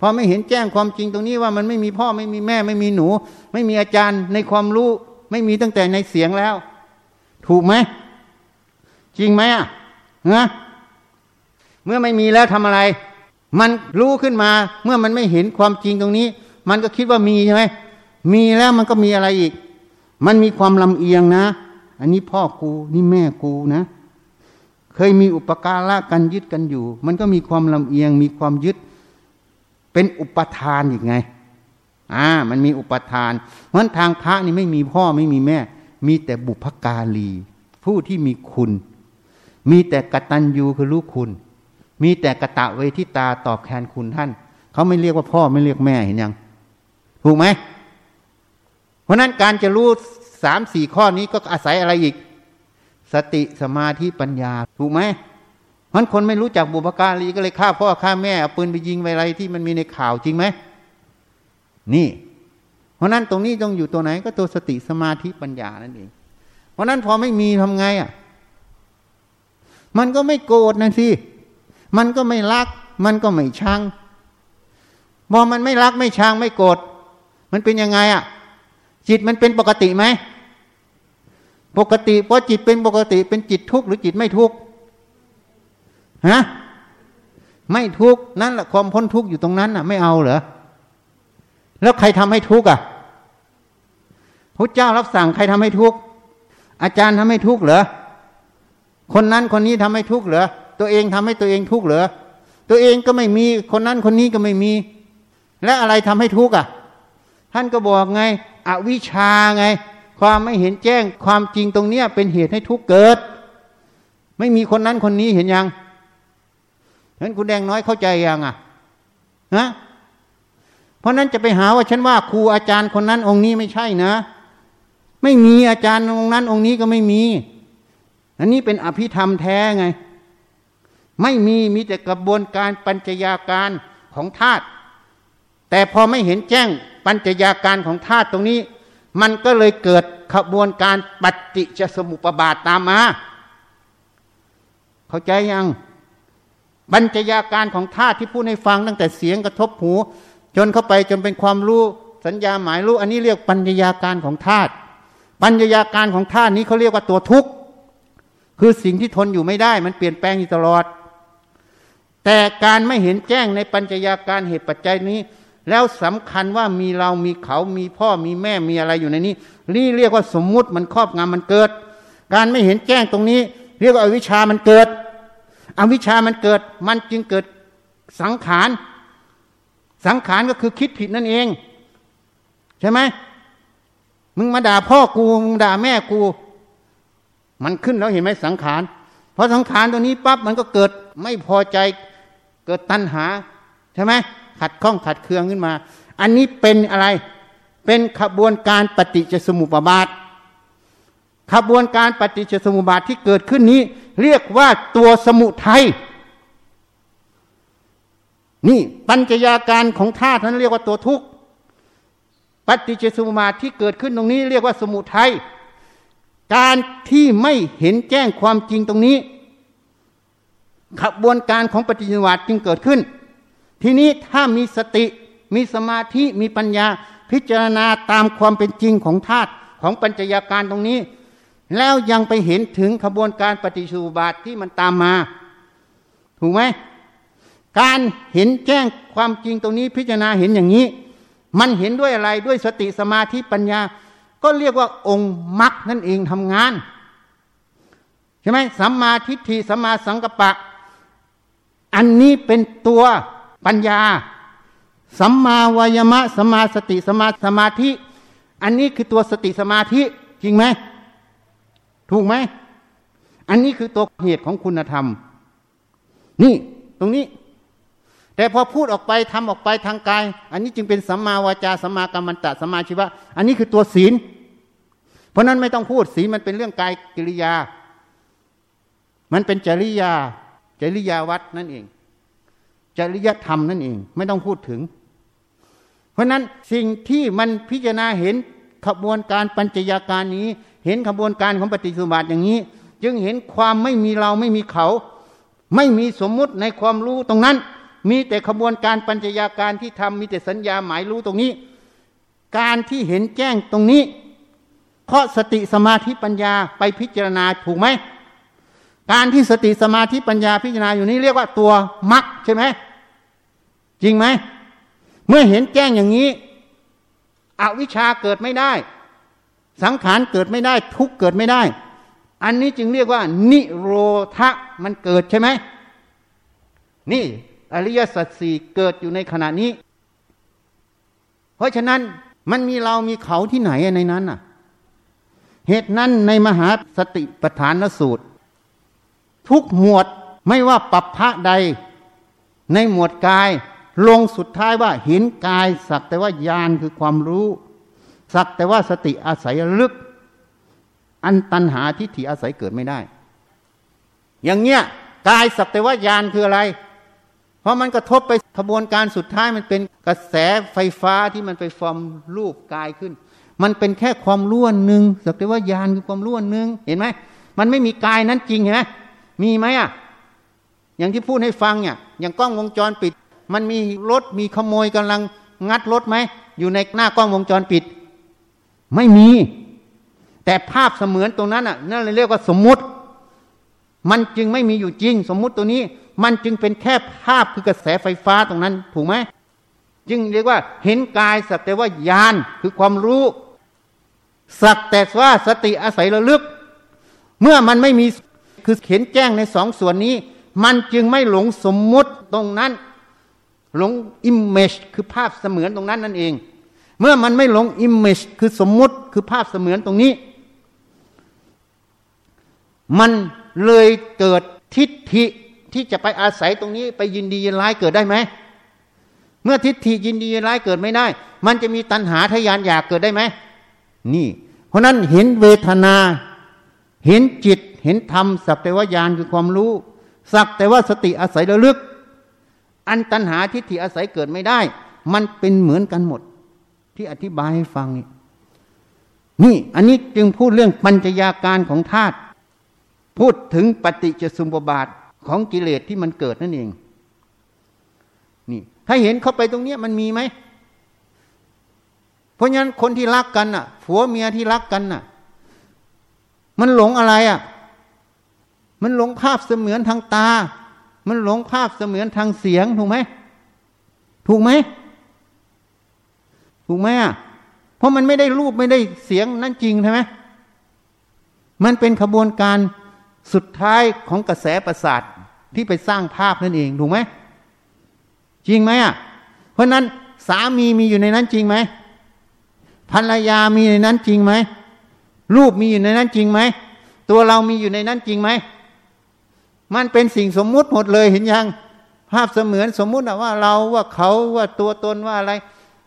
พอไม่เห็นแจ้งความจริงตรงนี้ว่ามันไม่มีพ่อไม่มีแม่ไม่มีหนูไม่มีอาจารย์ในความรู้ไม่มีตั้งแต่ในเสียงแล้วถูกไหมจริงไหมอ่ะนะเมื่อไม่มีแล้วทำอะไรมันรู้ขึ้นมาเมื่อมันไม่เห็นความจริงตรงนี้มันก็คิดว่ามีใช่ไหมมีแล้วมันก็มีอะไรอีกมันมีความลำเอียงนะอันนี้พ่อกูนี่แม่กูนะเคยมีอุปการะกันยึดกันอยู่มันก็มีความลำเอียงมีความยึดเป็นอุปทานอีกไงมันมีอุปทานเพราะฉะนั้นทางพระนี่ไม่มีพ่อไม่มีแม่มีแต่บุพการีผู้ที่มีคุณมีแต่กตัญญูคือรู้คุณมีแต่กตเวทิตาตอบแทนคุณท่านเขาไม่เรียกว่าพ่อไม่เรียกแม่เห็นยังถูกไหมเพราะนั้นการจะรู้ 3-4 ข้อนี้ก็อาศัยอะไรอีกสติสมาธิปัญญาถูกไหมเพราะคนไม่รู้จักบุพการีก็เลยฆ่าพ่อฆ่าแม่เอาปืนไปยิงไปอะไรที่มันมีในข่าวจริงไหมนี่เพราะนั้นตรงนี้ต้องอยู่ตัวไหนก็ตัวสติสมาธิปัญญานั่นเองเพราะนั้นพอไม่มีทำไงมันก็ไม่โกรธนะสิมันก็ไม่รักมันก็ไม่ชังพอมันไม่รักไม่ชังไม่โกรธมันเป็นยังไงจิตมันเป็นปกติไหมปกติเพราะจิตเป็นปกติเป็นจิตทุกข์หรือจิตไม่ทุกข์ไม่ทุกข์นั่นแหละความพ้นทุกข์อยู่ตรงนั้นไม่เอาเหรอแล้วใครทำให้ทุกข์พระเจ้ารับสั่งใครทำให้ทุกข์อาจารย์ทำให้ทุกข์เหรอคนนั้นคนนี้ทำให้ทุกข์เหรอตัวเองทำให้ตัวเองทุกข์เหรอตัวเองก็ไม่มีคนนั้นคนนี้ก็ไม่มีและอะไรทำให้ทุกข์ท่านก็บอกไงอวิชชาไงความไม่เห็นแจ้งความจริงตรงเนี้ยเป็นเหตุให้ทุกข์เกิดไม่มีคนนั้นคนนี้เห็นยังงั้นคุณแดงน้อยเข้าใจยังนะเพราะนั้นจะไปหาว่าฉันว่าครูอาจารย์คนนั้นองค์นี้ไม่ใช่นะไม่มีอาจารย์องค์นั้นองค์นี้ก็ไม่มีอันนี้เป็นอภิธรรมแท้ไงไม่มีมีแต่กระบวนการปัญจยาการของธาตุแต่พอไม่เห็นแจ้งปัญจยาการของธาตุตรงนี้มันก็เลยเกิดขบวนการปฏิจจสมุปบาทตามมาเข้าใจยังปัญจยาการของธาตุที่พูดให้ฟังตั้งแต่เสียงกระทบหูจนเข้าไปจนเป็นความรู้สัญญาหมายรู้อันนี้เรียกปัญจยาการของธาตุปัญจยาการของธาตุนี้เขาเรียกว่าตัวทุกข์คือสิ่งที่ทนอยู่ไม่ได้มันเปลี่ยนแปลงอยู่ตลอดแต่การไม่เห็นแจ้งในปัญจยาการเหตุปัจจัยนี้แล้วสำคัญว่ามีเรามีเขามีพ่อมีแม่มีอะไรอยู่ในนี้นี่เรียกว่าสมมุติมันครอบงำมันเกิดการไม่เห็นแจ้งตรงนี้เรียกว่าอวิชชามันเกิดอวิชชามันเกิดมันจึงเกิดสังขารสังขารก็คือคิดผิดนั่นเองใช่ไหมมึงมาด่าพ่อกูมึงด่าแม่กูมันขึ้นแล้วเห็นไหมสังขารเพราะสังขารตัวนี้ปั๊บมันก็เกิดไม่พอใจเกิดตัณหาใช่ไหมขัดข้องขัดเคืองขึ้นมาอันนี้เป็นอะไรเป็นขบวนการปฏิจจสมุปบาท ขบวนการปฏิจจสมุปบาทที่เกิดขึ้นนี้เรียกว่าตัวสมุทัยนี่ปัญจยาการของธาตุนั้นเรียกว่าตัวทุกข์ปฏิจจสมุปบาทที่เกิดขึ้นตรงนี้เรียกว่าสมุทัยการที่ไม่เห็นแจ้งความจริงตรงนี้ขบวนการของปฏิจจสมุปบาทจึงเกิดขึ้นทีนี้ถ้ามีสติมีสมาธิมีปัญญาพิจารณาตามความเป็นจริงของธาตุของปัญจยาการตรงนี้แล้วยังไปเห็นถึงขบวนการปฏิจจสมุปบาทที่มันตามมาถูกไหมการเห็นแจ้งความจริงตรงนี้พิจารณาเห็นอย่างนี้มันเห็นด้วยอะไรด้วยสติสมาธิปัญญาก็เรียกว่าองค์มรรคนั่นเองทำงานใช่ไหมสัมมาทิฏฐิสัมมาสังกัปปะอันนี้เป็นตัวปัญญาสัมมาวายามะสัมมาสติสัมมาสมาธิอันนี้คือตัวสติสมาธิจริงไหมถูกไหมอันนี้คือตัวเหตุของคุณธรรมนี่ตรงนี้แต่พอพูดออกไปทำออกไปทางกายอันนี้จึงเป็นสัมมาวาจาสัมมากัมมันตะสัมมาชีวะอันนี้คือตัวศีลเพราะนั้นไม่ต้องพูดศีลมันเป็นเรื่องกายกิริยามันเป็นจริยาวัดนั่นเองจริยธรรมนั่นเองไม่ต้องพูดถึงเพราะนั้นสิ่งที่มันพิจารณาเห็นขบวนการปัญจยาการนี้เห็นขบวนการของปฏิจจสมุปบาทอย่างนี้จึงเห็นความไม่มีเราไม่มีเขาไม่มีสมมุติในความรู้ตรงนั้นมีแต่ขบวนการปัญจยาการที่ทำมีแต่สัญญาหมายรู้ตรงนี้การที่เห็นแจ้งตรงนี้เพราะสติสมาธิปัญญาไปพิจารณาถูกไหมการที่สติสมาธิปัญญาพิจารณาอยู่นี้เรียกว่าตัวมรรคใช่ไหมจริงไหมเมื่อเห็นแจ้งอย่างนี้อวิชชาเกิดไม่ได้สังขารเกิดไม่ได้ทุกข์เกิดไม่ได้อันนี้จึงเรียกว่านิโรธะมันเกิดใช่ไหมนี่อริยสัจสี่เกิดอยู่ในขณะนี้เพราะฉะนั้นมันมีเรามีเขาที่ไหนในนั้นน่ะเหตุนั้นในมหาสติปัฏฐานสูตรทุกหมวดไม่ว่าปัปพะใดในหมวดกายลงสุดท้ายว่าเห็นกายสักแต่ว่าญาณคือความรู้สักแต่ว่าสติอาศัยลึกอันตัณหาทิฏฐิอาศัยเกิดไม่ได้อย่างเงี้ยกายสักแต่ว่าญาณคืออะไรเพราะมันกระทบไปขบวนการสุดท้ายมันเป็นกระแสไฟฟ้าที่มันไปฟอร์มรูปกายขึ้นมันเป็นแค่ความล้วนหนึ่งสักแต่ว่าญาณคือความล้วนหนึ่งเห็นไหมมันไม่มีกายนั้นจริงเห็นไหมมีไหมอ่ะอย่างที่พูดให้ฟังเนี่ยอย่างกล้องวงจรปิดมันมีรถมีขโมยกำลังงัดรถไหมอยู่ในหน้ากล้องวงจรปิดไม่มีแต่ภาพเสมือนตรงนั้นอ่ะนั่นเรียกว่าสมมุติมันจึงไม่มีอยู่จริงสมมุติตัวนี้มันจึงเป็นแค่ภาพคือกระแสไฟฟ้าตรงนั้นถูกไหมจึงเรียกว่าเห็นกายสักแต่ว่าญาณคือความรู้สักแต่ว่าสติอาศัยระลึกเมื่อมันไม่มีคือเห็นแจ้งในสองส่วนนี้มันจึงไม่หลงสมมุติตรงนั้นหลง image คือภาพเสมือนตรงนั้นนั่นเองเมื่อมันไม่หลง image คือสมมุติคือภาพเสมือนตรงนี้มันเลยเกิดทิฏฐิที่จะไปอาศัยตรงนี้ไปยินดียินร้ายเกิดได้ไหมเมื่อทิฏฐิยินดียินร้ายเกิดไม่ได้มันจะมีตัณหาทะยานอยากเกิดได้ไหมนี่เพราะนั้นเห็นเวทนาเห็นจิตเห็นธรรมสักแต่ว่าญาณคือความรู้สักแต่ว่าสติอาศัยระลึกอันตัณหาทิฏฐิอาศัยเกิดไม่ได้มันเป็นเหมือนกันหมดที่อธิบายให้ฟังนี่อันนี้จึงพูดเรื่องปัญจยาการของธาตุพูดถึงปฏิจจสมุปบาทของกิเลสที่มันเกิดนั่นเองนี่ถ้าเห็นเข้าไปตรงนี้มันมีไหมเพราะฉะนั้นคนที่รักกันน่ะผัวเมียที่รักกันน่ะมันหลงอะไรอ่ะมันหลงภาพเสมือนทางตามันหลงภาพเสมือนทางเสียงถูกไหมถูกไหมถูกไหมอ่ะเพราะมันไม่ได้รูปไม่ได้เสียงนั่นจริงใช่ไหมมันเป็นขบวนการสุดท้ายของกระแสประสาทที่ไปสร้างภาพนั่นเองถูกไหมจริงไหมอ่ะเพราะนั้นสามีมีอยู่ในนั้นจริงไหมภรรยามีในนั้นจริงไหมรูปมีอยู่ในนั้นจริงไหมตัวเรามีอยู่ในนั้นจริงไหมมันเป็นสิ่งสมมุติหมดเลยเห็นยังภาพเสมือนสมมุติว่าเราว่าเขาว่าตัวตนว่าอะไร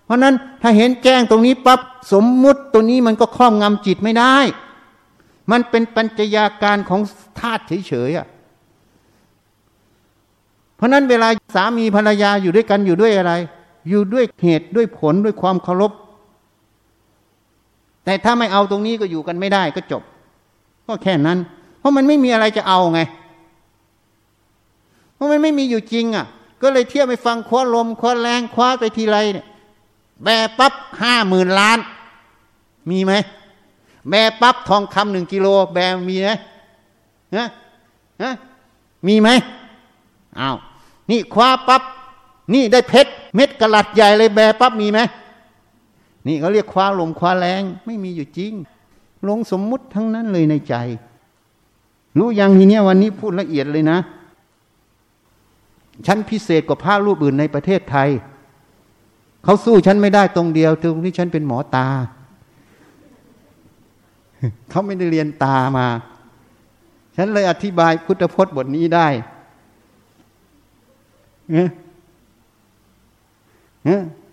เพราะนั้นถ้าเห็นแจ้งตรงนี้ปั๊บสมมุติตัวนี้มันก็ครอบงำจิตไม่ได้ มันเป็นปัญจยาการของธาตุเฉยๆอ่ะเพราะนั้นเวลาสามีภรรยาอยู่ด้วยกันอยู่ด้วยอะไรอยู่ด้วยเหตุด้วยผลด้วยความเคารพแต่ถ้าไม่เอาตรงนี้ก็อยู่กันไม่ได้ก็จบก็แค่นั้นเพราะมันไม่มีอะไรจะเอาไงเพราะมันไม่มีอยู่จริงอ่ะก็เลยเที่ยวไปฟังคว้าลมคว้าแรงคว้าไปทีไรเนี่ยแบปั๊บ 50,000 ล้านมีไหมแบปั๊บทองคำ1กิโลแบมีไหมนะมีไหมอ้าวนี่คว้าปั๊บนี่ได้เพชรเม็ดกะลัดใหญ่เลยแบปั๊บมีไหมนี่เขาเรียกคว้าลมคว้าแรงไม่มีอยู่จริงลงสมมุติทั้งนั้นเลยในใจรู้ยังทีเนี้ยวันนี้พูดละเอียดเลยนะฉันพิเศษกว่าพระรูปอื่นในประเทศไทยเขาสู้ฉันไม่ได้ตรงเดียวตรงที่ฉันเป็นหมอตา เขาไม่ได้เรียนตามาฉันเลยอธิบายพุทธพจน์บทนี้ได้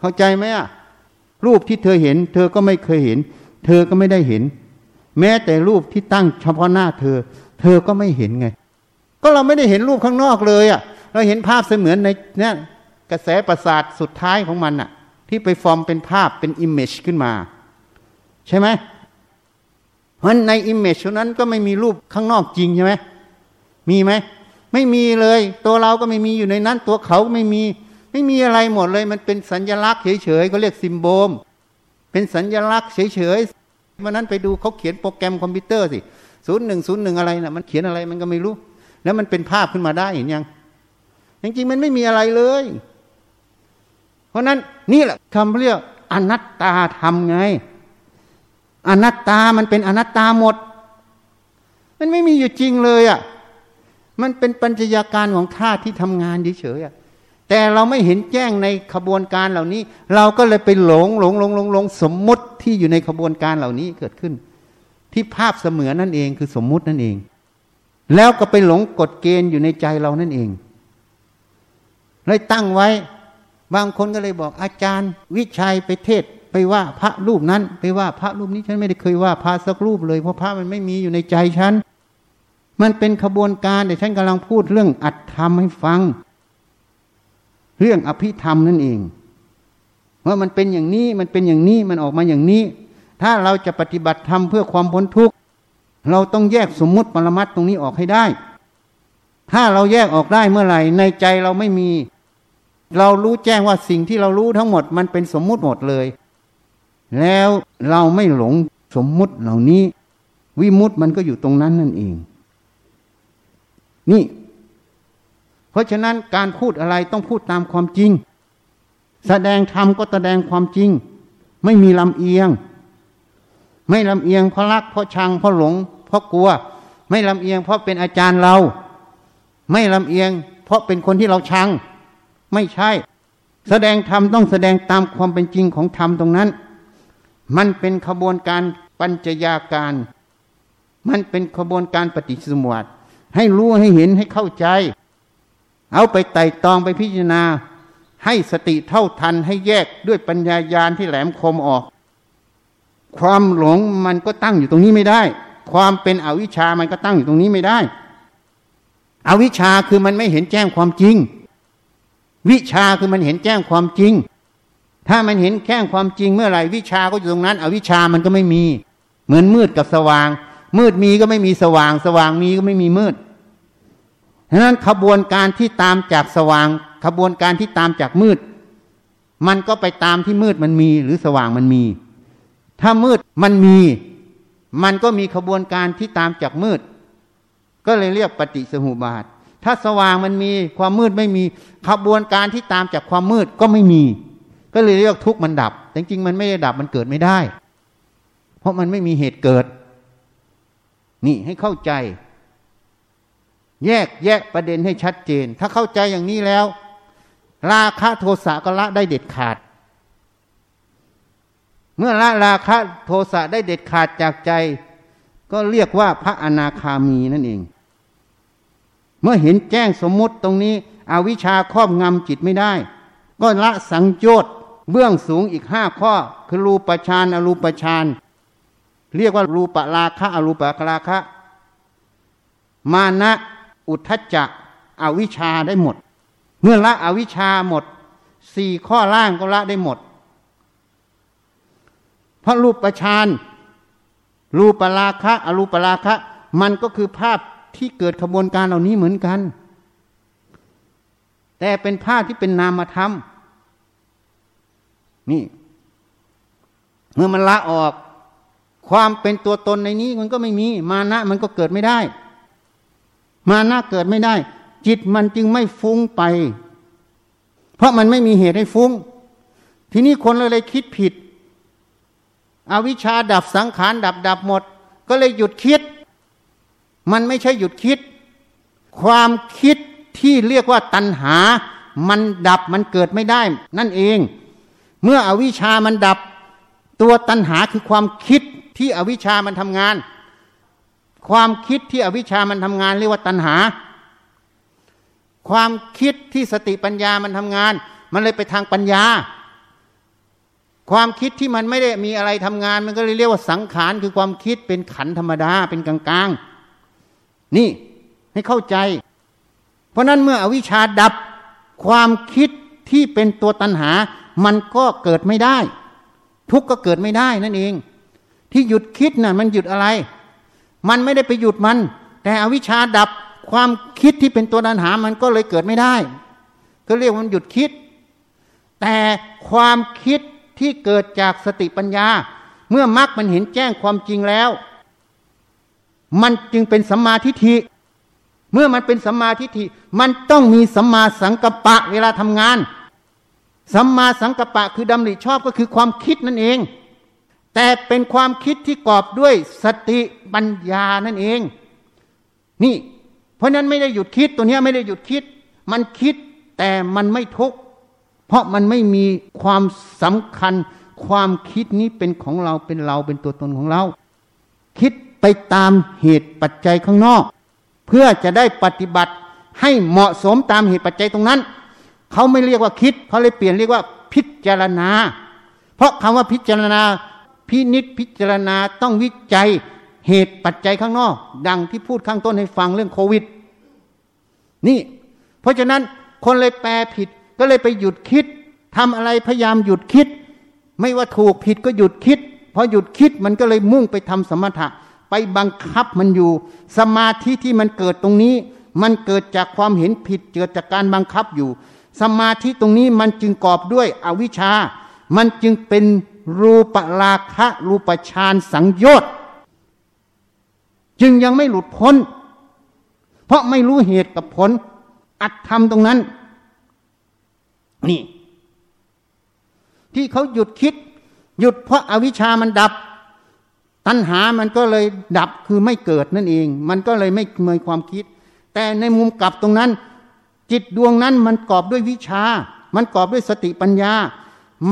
เข้าใจไหมอ่ะรูปที่เธอเห็นเธอก็ไม่เคยเห็นเธอก็ไม่ได้เห็นแม้แต่รูปที่ตั้งเฉพาะหน้าเธอเธอก็ไม่เห็นไงก็เราไม่ได้เห็นรูปข้างนอกเลยอ่ะเราเห็นภาพเสมือนในเนี่ยกระแสประสาทสุดท้ายของมันน่ะที่ไปฟอร์มเป็นภาพเป็น image ขึ้นมาใช่ไหมเพราะใน image นั้นก็ไม่มีรูปข้างนอกจริงใช่ไหมมีไหมไม่มีเลยตัวเราก็ไม่มีอยู่ในนั้นตัวเขาก็ไม่มีอะไรหมดเลยมันเป็นสัญลักษณ์เฉยๆก็เรียกซิมโบลเป็นสัญลักษณ์เฉยๆวันนั้นไปดูเขาเขียนโปรแกรมคอมพิวเตอร์สิ0101อะไรน่ะมันเขียนอะไรมันก็ไม่รู้แล้วมันเป็นภาพขึ้นมาได้เห็นยังจริงๆมันไม่มีอะไรเลยเพราะนั้นนี่แหละคำเรียกอนัตตาธรรมไงอนัตตามันเป็นอนัตตาหมดมันไม่มีอยู่จริงเลยอ่ะมันเป็นปัญจยาการของธาตุที่ทำงานเฉยๆอ่ะแต่เราไม่เห็นแจ้งในขบวนการเหล่านี้เราก็เลยไปหลงสมมุติที่อยู่ในขบวนการเหล่านี้เกิดขึ้นที่ภาพเสมือนนั่นเองคือสมมุตินั่นเองแล้วก็ไปหลงกฎเกณฑ์อยู่ในใจเรานั่นเองเลยตั้งไว้บางคนก็เลยบอกอาจารย์วิชัยไปเทศไปว่าพระรูปนั้นไปว่าพระรูปนี้ฉันไม่ได้เคยว่าพระสักรูปเลยเพราะพระมันไม่มีอยู่ในใจฉันมันเป็นขบวนการแต่ฉันกำลังพูดเรื่องอัตธรรมให้ฟังเรื่องอภิธรรมนั่นเองว่ามันเป็นอย่างนี้มันเป็นอย่างนี้มันออกมาอย่างนี้ถ้าเราจะปฏิบัติธรรมเพื่อความพ้นทุกข์เราต้องแยกสมมุติปรมัตถ์ตรงนี้ออกให้ได้ถ้าเราแยกออกได้เมื่อไหร่ในใจเราไม่มีเรารู้แจ้งว่าสิ่งที่เรารู้ทั้งหมดมันเป็นสมมุติหมดเลยแล้วเราไม่หลงสมมุติเหล่านี้วิมุตติมันก็อยู่ตรงนั้นนั่นเองนี่เพราะฉะนั้นการพูดอะไรต้องพูดตามความจริงแสดงธรรมก็แสดงความจริงไม่มีลำเอียงไม่ลำเอียงเพราะรักเพราะชังเพราะหลงเพราะกลัวไม่ลำเอียงเพราะเป็นอาจารย์เราไม่ลำเอียงเพราะเป็นคนที่เราชังไม่ใช่แสดงธรรมต้องแสดงตามความเป็นจริงของธรรมตรงนั้นมันเป็นขบวนการปัญจยาการมันเป็นขบวนการปฏิจจสมุปบาทให้รู้ให้เห็นให้เข้าใจเอาไปไต่ตองไปพิจารณาให้สติเท่าทันให้แยกด้วยปัญญาญาณที่แหลมคมออกความหลงมันก็ตั้งอยู่ตรงนี้ไม่ได้ความเป็นอวิชชามันก็ตั้งอยู่ตรงนี้ไม่ได้อวิชชาคือมันไม่เห็นแจ้งความจริงวิชาคือมันเห็นแจ้งความจริงถ้ามันเห็นแจ้งความจริงเมื่อไหร่วิชาก็อยู่ตรงนั้นอวิชามันก็ไม่มีเหมือนมืดกับสว่างมืดมีก็ไม่มีสว่างสว่างมีก็ไม่มีมืดฉะนั้นขบวนการที่ตามจากสว่างขบวนการที่ตามจากมืดมันก็ไปตามที่มืดมันมีหรือสว่างมันมีถ้ามืดมันมีมันก็มีขบวนการที่ตามจากมืดก็เลยเรียกปฏิจจสมุปบาทถ้าสว่างมันมีความมืดไม่มีขบวนการที่ตามจากความมืดก็ไม่มีก็เลยเรียกทุกข์มันดับแต่จริงๆมันไม่ได้ดับมันเกิดไม่ได้เพราะมันไม่มีเหตุเกิดนี่ให้เข้าใจแยกแยะประเด็นให้ชัดเจนถ้าเข้าใจอย่างนี้แล้วราคะโทสะก็ละได้เด็ดขาดเมื่อละราคะโทสะได้เด็ดขาดจากใจก็เรียกว่าพระอนาคามีนั่นเองเมื่อเห็นแจ้งสมมุติตรงนี้อวิชชาครอบงำจิตไม่ได้ก็ละสังโยชน์เบื้องสูงอีก5ข้อคือรูปฌานอรูปฌาน เรียกว่ารูปราคะอรูปราคะมานะอุทธัจจะอวิชชาได้หมดเมื่อละอวิชชาหมด4ข้อล่างก็ละได้หมดเพราะรูปฌานรูปราคะอรูปราคะมันก็คือภาพที่เกิดขบวนการเหล่านี้เหมือนกันแต่เป็นภาพที่เป็นนามธรรมนี่เมื่อมันละออกความเป็นตัวตนในนี้มันก็ไม่มีมานะมันก็เกิดไม่ได้มานะเกิดไม่ได้จิตมันจึงไม่ฟุ้งไปเพราะมันไม่มีเหตุให้ฟุ้งทีนี้คนเลยคิดผิดอวิชชาดับสังขารดับหมดก็เลยหยุดคิดมันไม่ใช่หยุดคิดความคิดที่เรียกว่าตัณหามันดับมันเกิดไม่ได้นั่นเองเมื่ออวิชชามันดับตัวตัณหาคือความคิดที่อวิชชามันทำงานความคิดที่อวิชชามันทำงานเรียกว่าตัณหาความคิดที่สติปัญญามันทำงานมันเลยไปทางปัญญาความคิดที่มันไม่ได้มีอะไรทำงานมันก็เลยเรียกว่าสังขารคือความคิดเป็นขันธ์ธรรมดาเป็นกลางๆนี่ให้เข้าใจเพราะนั้นเมื่ออวิชชาดับความคิดที่เป็นตัวตัณหามันก็เกิดไม่ได้ทุกข์ก็เกิดไม่ได้นั่นเองที่หยุดคิดน่ะมันหยุดอะไรมันไม่ได้ไปหยุดมันแต่อวิชชาดับความคิดที่เป็นตัวตัณหามันก็เลยเกิดไม่ได้ก็เรียกว่ามันหยุดคิดแต่ความคิดที่เกิดจากสติปัญญาเมื่อมรรคมันเห็นแจ้งความจริงแล้วมันจึงเป็นสัมมาทิฏฐิเมื่อมันเป็นสัมมาทิฏฐิมันต้องมีสัมมาสังกัปปะเวลาทำงานสัมมาสังกัปปะคือดำริชอบก็คือความคิดนั่นเองแต่เป็นความคิดที่กอบด้วยสติปัญญานั่นเองนี่เพราะนั้นไม่ได้หยุดคิดตัวนี้ไม่ได้หยุดคิดมันคิดแต่มันไม่ทุกข์เพราะมันไม่มีความสำคัญความคิดนี้เป็นของเราเป็นเราเป็นตัวตนของเราคิดไปตามเหตุปัจจัยข้างนอกเพื่อจะได้ปฏิบัติให้เหมาะสมตามเหตุปัจจัยตรงนั้นเขาไม่เรียกว่าคิดเขาเลยเปลี่ยนเรียกว่าพิจารณาเพราะคำว่าพิจารณาพินิจพิจารณาต้องวิจัยเหตุปัจจัยข้างนอกดังที่พูดข้างต้นให้ฟังเรื่องโควิดนี่เพราะฉะนั้นคนเลยแปลผิดก็เลยไปหยุดคิดทำอะไรพยายามหยุดคิดไม่ว่าถูกผิดก็หยุดคิดพอหยุดคิดมันก็เลยมุ่งไปทำสมถะไปบังคับมันอยู่สมาธิที่มันเกิดตรงนี้มันเกิดจากความเห็นผิดเกิดจากการบังคับอยู่สมาธิตรงนี้มันจึงกอบด้วยอวิชชามันจึงเป็นรูปราคะรูปฌานสังโยชน์จึงยังไม่หลุดพ้นเพราะไม่รู้เหตุกับผลอัตธรรมตรงนั้นนี่ที่เขาหยุดคิดหยุดเพราะอวิชชามันดับตัณหามันก็เลยดับคือไม่เกิดนั่นเองมันก็เลยไม่มีความคิดแต่ในมุมกลับตรงนั้นจิตดวงนั้นมันกอบด้วยวิชามันกอบด้วยสติปัญญา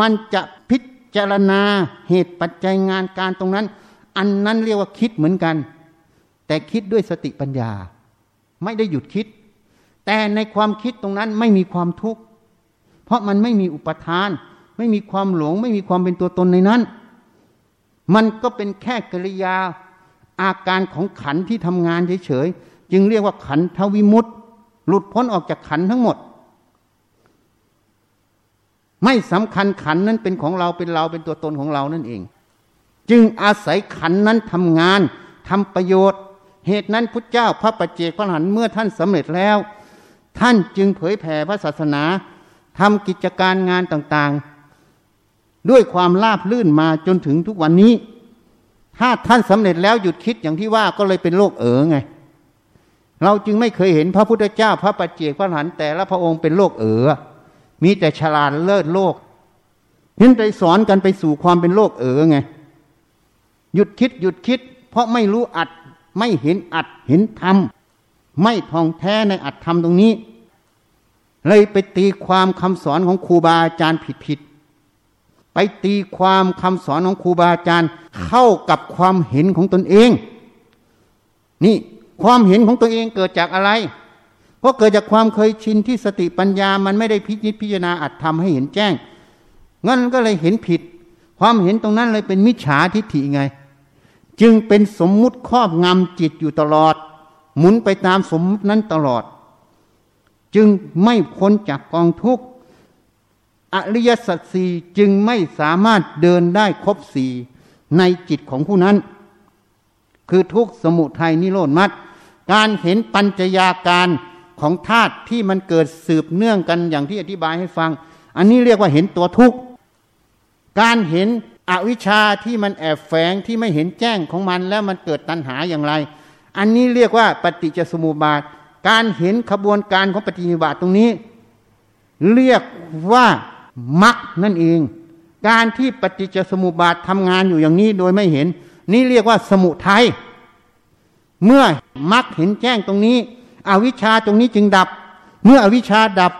มันจะพิจารณาเหตุปัจจัยงานการตรงนั้นอันนั้นเรียกว่าคิดเหมือนกันแต่คิดด้วยสติปัญญาไม่ได้หยุดคิดแต่ในความคิดตรงนั้นไม่มีความทุกข์เพราะมันไม่มีอุปทานไม่มีความหลงไม่มีความเป็นตัวตนในนั้นมันก็เป็นแค่กิริยาอาการของขันธ์ที่ทำงานเฉยๆจึงเรียกว่าขันธวิมุตติหลุดพ้นออกจากขันธ์ทั้งหมดไม่สำคัญขันธ์นั้นเป็นของเราเป็นเราเป็นตัวตนของเรานั่นเองจึงอาศัยขันธ์นั้นทำงานทำประโยชน์เหตุนั้นพุทธเจ้าพระปัจเจกพระอรหันต์เมื่อท่านสำเร็จแล้วท่านจึงเผยแผ่พระศาสนาทำกิจการงานต่างๆด้วยความราบรื่นมาจนถึงทุกวันนี้ถ้าท่านสำเร็จแล้วหยุดคิดอย่างที่ว่าก็เลยเป็นโรคเอ๋อไงเราจึงไม่เคยเห็นพระพุทธเจ้าพระปัจเจกพระอรหันต์แต่ละพระองค์เป็นโรคเอ๋อมีแต่ฉลาดเลิศโลกนั่นไปสอนกันไปสู่ความเป็นโรคเอ๋อไงหยุดคิดเพราะไม่รู้อัดไม่เห็นอัดเห็นธรรมไม่ท่องแท้ในอัดธรรมตรงนี้เลยไปตีความคำสอนของครูบาอาจารย์ผิดไปตีความคำสอนของครูบาอาจารย์เข้ากับความเห็นของตนเองนี่ความเห็นของตัวเองเกิดจากอะไรก็เกิดจากความเคยชินที่สติปัญญามันไม่ได้พิจิตรพิจารณาอัดธรรมให้เห็นแจ้งงั้นก็เลยเห็นผิดความเห็นตรงนั้นเลยเป็นมิจฉาทิฏฐิไง จึงเป็นสมมุติครอบงำจิตอยู่ตลอดหมุนไปตามสมมุตินั้นตลอดจึงไม่พ้นจากกองทุกข์อริยสัจสี่จึงไม่สามารถเดินได้ครบสี่ในจิตของผู้นั้นคือทุกข์สมุทัยนิโรธมรรคการเห็นปัญจยาการของธาตุที่มันเกิดสืบเนื่องกันอย่างที่อธิบายให้ฟังอันนี้เรียกว่าเห็นตัวทุกข์การเห็นอวิชชาที่มันแอบแฝงที่ไม่เห็นแจ้งของมันแล้วมันเกิดตัณหาอย่างไรอันนี้เรียกว่าปฏิจจสมุปบาทการเห็นขบวนการของปฏิจจสมุปบาทตรงนี้เรียกว่ามรรคนั่นเองการที่ปฏิจจสมุปบาททำงานอยู่อย่างนี้โดยไม่เห็นนี่เรียกว่าสมุทัยเมื่อมรรคเห็นแจ้งตรงนี้อวิชชาตรงนี้จึงดับเมื่ออวิชชาดับ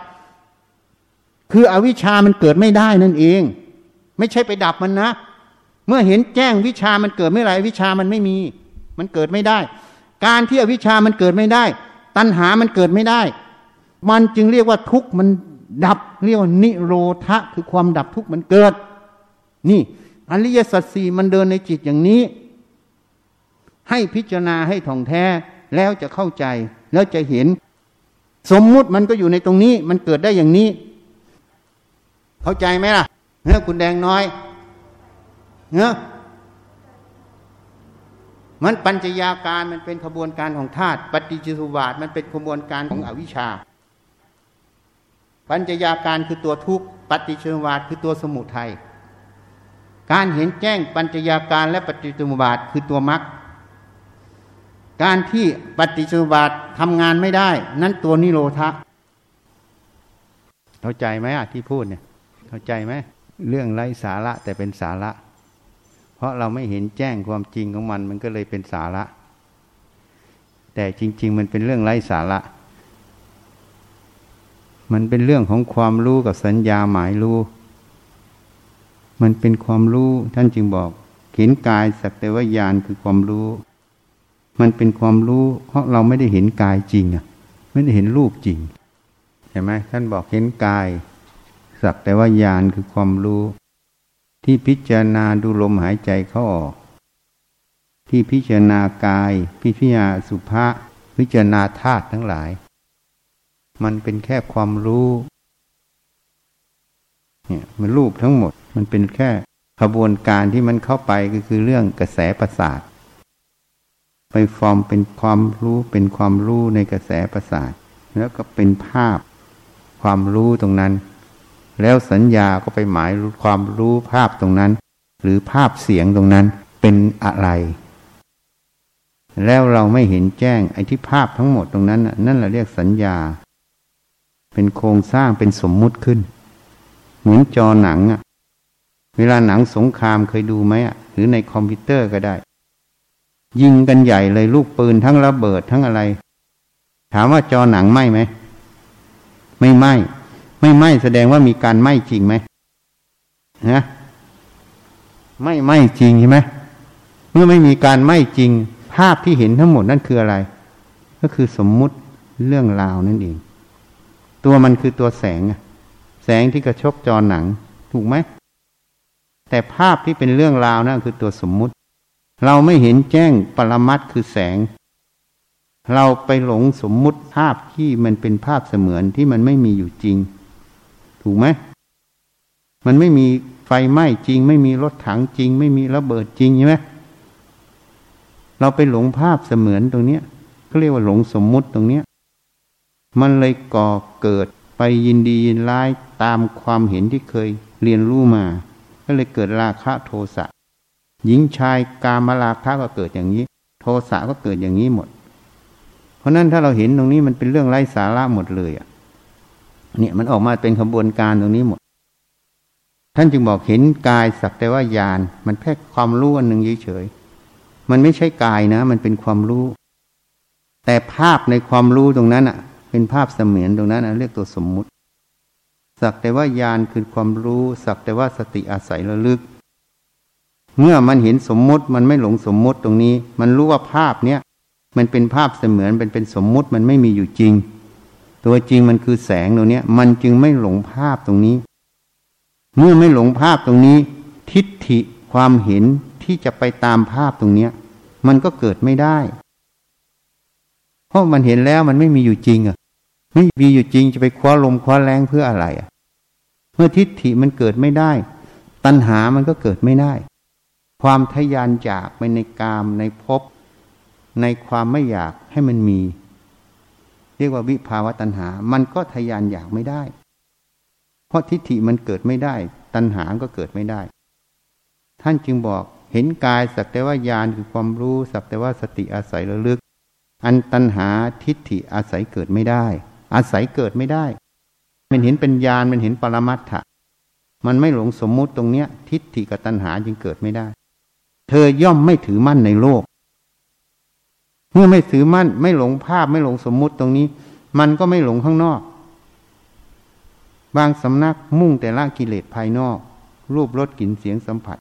คืออวิชชามันเกิดไม่ได้นั่นเองไม่ใช่ไปดับมันนะเมื่อเห็นแจ้งวิชามันเกิดไม่ไรวิชามันไม่มีมันเกิดไม่ได้การที่อวิชชามันเกิดไม่ได้ตัณหามันเกิดไม่ได้มันจึงเรียกว่าทุกข์มันดับเรียกว่านิโรธะคือความดับทุกข์มันเกิดนี่อริยสัจสี่มันเดินในจิตอย่างนี้ให้พิจารณาให้ท่องแท้แล้วจะเข้าใจแล้วจะเห็นสมมุติมันก็อยู่ในตรงนี้มันเกิดได้อย่างนี้เข้าใจไหมล่ะเนื้อคุณแดงน้อยเนื้อมันปัญจยาการมันเป็นขบวนการของธาตุปฏิจจสมุปบาทมันเป็นขบวนการของอวิชชาปัญจยาการคือตัวทุกข์ปฏิจจสมุปบาทคือตัวสมุทัยการเห็นแจ้งปัญจยาการและปฏิจจสมุปบาทคือตัวมรรคการที่ปฏิจจสมุปบาททำงานไม่ได้นั้นตัวนิโรธะเข้าใจไหมอ่ะที่พูดเนี่ยเข้าใจไหมเรื่องไร้สาระแต่เป็นสาระเพราะเราไม่เห็นแจ้งความจริงของมันมันก็เลยเป็นสาระแต่จริงๆมันเป็นเรื่องไร้สาระมันเป็นเรื่องของความรู้กับสัญญาหมายรู้มันเป็นความรู้ท่านจึงบอกเห็นกายสักแต่ว่าญาณคือความรู้มันเป็นความรู้เพราะเราไม่ได้เห็นกายจริงอ่ะไม่ได้เห็นรูปจริงเห็นไหมท่านบอกเห็นกายสักแต่ว่าญาณคือความรู้ที่พิจารณาดูลมหายใจเข้าออกที่พิจารณากายพิจารณาสุภะพิจารณาธาตุทั้งหลายมันเป็นแค่ความรู้เนี่ยมันรูปทั้งหมดมันเป็นแค่ขบวนการที่มันเข้าไปก็คือเรื่องกระแสประสาทไปฟอร์มเป็นความรู้เป็นความรู้ในกระแสประสาทแล้วก็เป็นภาพความรู้ตรงนั้นแล้วสัญญาก็ไปหมายความรู้ภาพตรงนั้นหรือภาพเสียงตรงนั้นเป็นอะไรแล้วเราไม่เห็นแจ้งไอ้ที่ภาพทั้งหมดตรงนั้นนั่นเราเรียกสัญญาเป็นโครงสร้างเป็นสมมุติขึ้นเหมือนจอหนังอ่ะเวลาหนังสงครามเคยดูไหมอ่ะหรือในคอมพิวเตอร์ก็ได้ยิงกันใหญ่เลยลูกปืนทั้งระเบิดทั้งอะไรถามว่าจอหนังไหม้ไหมไม่ไหม้ไม่ไหม้แสดงว่ามีการไหม้จริงไหมนะไหม้จริงใช่ไหมเมื่อไม่มีการไหม้จริงภาพที่เห็นทั้งหมดนั่นคืออะไรก็คือสมมุติเรื่องราวนั่นเองตัวมันคือตัวแสงแสงที่กระทบจอหนังถูกไหมแต่ภาพที่เป็นเรื่องราวนั่นคือตัวสมมุติเราไม่เห็นแจ้งปรมัตถ์คือแสงเราไปหลงสมมุติภาพที่มันเป็นภาพเสมือนที่มันไม่มีอยู่จริงถูกไหมมันไม่มีไฟไหม้จริงไม่มีรถถังจริงไม่มีระเบิดจริงใช่ไหมเราไปหลงภาพเสมือนตรงเนี้ยเขาเรียกว่าหลงสมมุติตรงเนี้ยมันเลยก่อเกิดไปยินดียินร้ายตามความเห็นที่เคยเรียนรู้มาก็เลยเกิดราคะโทสะหญิงชายกามราคะก็เกิดอย่างนี้โทสะก็เกิดอย่างนี้หมดเพราะนั้นถ้าเราเห็นตรงนี้มันเป็นเรื่องไร้สาระหมดเลยอ่ะเนี่ยมันออกมาเป็นขบวนการตรงนี้หมดท่านจึงบอกเห็นกายสักแต่ว่าญาณมันแค่ความรู้อันหนึ่งเฉยๆมันไม่ใช่กายนะมันเป็นความรู้แต่ภาพในความรู้ตรงนั้นอ่ะเป็นภาพเสมือนตรงนั้นเรียกตัวสมมุติสักแต่ว่าญาณคือความรู้สักแต่ว่าสติอาศัยระลึกเมื่อมันเห็นสมมุติมันไม่หลงสมมุติตรงนี้มันรู้ว่าภาพเนี้ยมันเป็นภาพเสมือนเป็นสมมุติมันไม่มีอยู่จริงตัวจริงมันคือแสงตรงนี้มันจึงไม่หลงภาพตรงนี้เมื่อไม่หลงภาพตรงนี้ทิฏฐิความเห็นที่จะไปตามภาพตรงเนี้ย มันก็เกิดไม่ได้เพราะมันเห็นแล้วมันไม่มีอยู่จริงอ่ะไม่มีอยู่จริงจะไปคว้าลมคว้าแรงเพื่ออะไรอ่ะเมื่อทิฏฐิมันเกิดไม่ได้ตัณหามันก็เกิดไม่ได้ความทะยานอยากไปในกามในภพในความไม่อยากให้มันมีเรียกว่าวิภาวะตัณหามันก็ทะยานอยากไม่ได้เพราะทิฏฐิมันเกิดไม่ได้ตัณหาก็เกิดไม่ได้ท่านจึงบอกเห็นกายสักแต่ว่าญาณคือความรู้สักแต่ว่าสติอาศัยระลึกอันตัณหาทิฏฐิอาศัยเกิดไม่ได้อาศัยเกิดไม่ได้มันเห็นเป็นญาณมันเห็นปรมัตถะมันไม่หลงสมมุติตรงเนี้ยทิฏฐิกับตัณหาจึงเกิดไม่ได้เธอย่อมไม่ถือมั่นในโลกเมื่อไม่ถือมั่นไม่หลงภาพไม่หลงสมมุติตรงนี้มันก็ไม่หลงข้างนอกบางสำนักมุ่งแต่ละกิเลสภายนอกรูปรสกลิ่นเสียงสัมผัส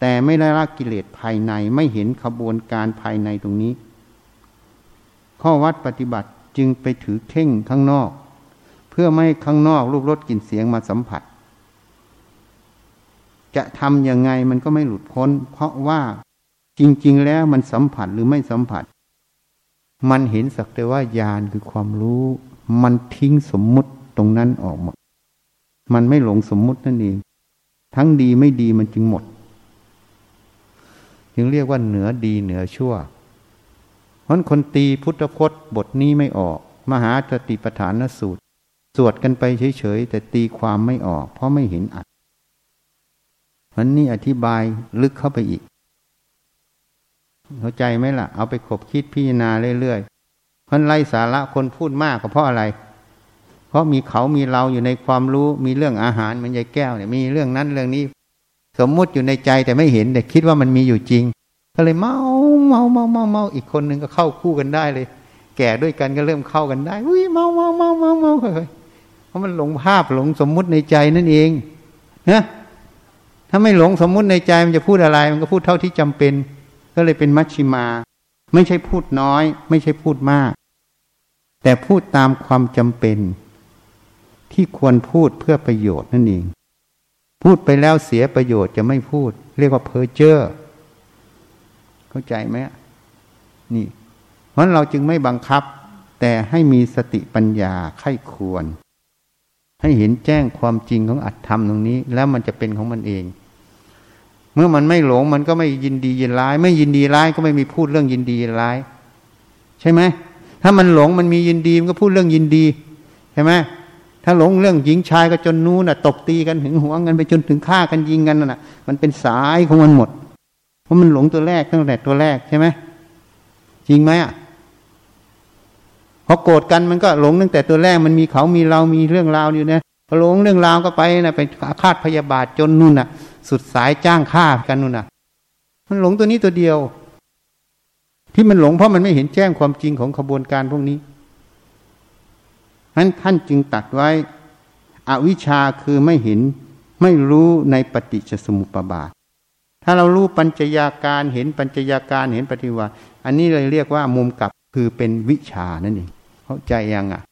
แต่ไม่ละกิเลสภายในไม่เห็นขบวนการภายในตรงนี้ข้อวัดปฏิบัติจึงไปถือเข่งข้างนอกเพื่อไม่ให้ข้างนอกรูปรสกลิ่นเสียงมาสัมผัสจะทำยังไงมันก็ไม่หลุดพ้นเพราะว่าจริงๆแล้วมันสัมผัสหรือไม่สัมผัสมันเห็นสักแต่ว่าญาณคือความรู้มันทิ้งสมมุติตรงนั้นออกหมดมันไม่หลงสมมุตินั่นเองทั้งดีไม่ดีมันจึงหมดจึงเรียกว่าเหนือดีเหนือชั่วเพราะคนตีพุทธพจน์บทนี้ไม่ออกมหาสติปัฏฐานสูตรสวดกันไปเฉยๆแต่ตีความไม่ออกเพราะไม่เห็นอัตมันนี่อธิบายลึกเข้าไปอีกเข้าใจไหมล่ะเอาไปขบคิดพิจารณาเรื่อยๆมันไร้สาระคนพูดมากก็เพราะอะไรเพราะมีเขามีเราอยู่ในความรู้มีเรื่องอาหารเหมือนยายแก้วเนี่ยมีเรื่องนั้นเรื่องนี้สมมุติอยู่ในใจแต่ไม่เห็นแต่คิดว่ามันมีอยู่จริงก็เลยเมาอีกคนนึงก็เข้าคู่กันได้เลยแก่ด้วยกันก็เริ่มเข้ากันได้อุ้ยเมาเพราะมันหลงภาพหลงสมมุติในใจนั่นเองนะถ้าไม่หลงสมมุติในใจมันจะพูดอะไรมันก็พูดเท่าที่จำเป็นก็เลยเป็นมัชฌิมาไม่ใช่พูดน้อยไม่ใช่พูดมากแต่พูดตามความจำเป็นที่ควรพูดเพื่อประโยชน์นั่นเองพูดไปแล้วเสียประโยชน์จะไม่พูดเรียกว่าเพ้อเจ้อเข้าใจไหมนี่เพราะเราจึงไม่บังคับแต่ให้มีสติปัญญาใคร่ควรให้เห็นแจ้งความจริงของอัตธรรมตรงนี้แล้วมันจะเป็นของมันเองเมื่อมันไม่หลงมันก็ไม่ยินดียินร้ายไม่ยินดีร้ายก็ไม่มีพูดเรื่องยินดียินร้ายใช่ไหมถ้ามันหลงมันมียินดีมันก็พูดเรื่องยินดีใช่ไหมถ้าหลงเรื่องหญิงชายก็จนนู้นน่ะตบตีกันหึงหวงกันไปจนถึงฆ่ากันยิงกันน่ะมันเป็นสายของมันหมดเพราะมันหลงตัวแรกตั้งแต่ตัวแรกใช่ไหมจริงไหมอ่ะพอโกรธกันมันก็หลงตั้งแต่ตัวแรกมันมีเขามีเรามีเรื่องราวอยู่นะพอหลงเรื่องราวก็ไปน่ะไปอาฆาตพยาบาทจนนู่นน่ะสุดสายจ้างฆ่ากันนู่นน่ะมันหลงตัวนี้ตัวเดียวที่มันหลงเพราะมันไม่เห็นแจ้งความจริงของขบวนการพวกนี้นั้นท่านจึงตัดไว้อวิชชาคือไม่เห็นไม่รู้ในปฏิจจสมุปบาทถ้าเรารู้ปัญจยาการเห็นปัญจยาการเห็นปฏิวาอันนี้เลยเรียกว่ามุมกลับคือเป็นวิชานั่นเองเข้าใจยังอ่ะ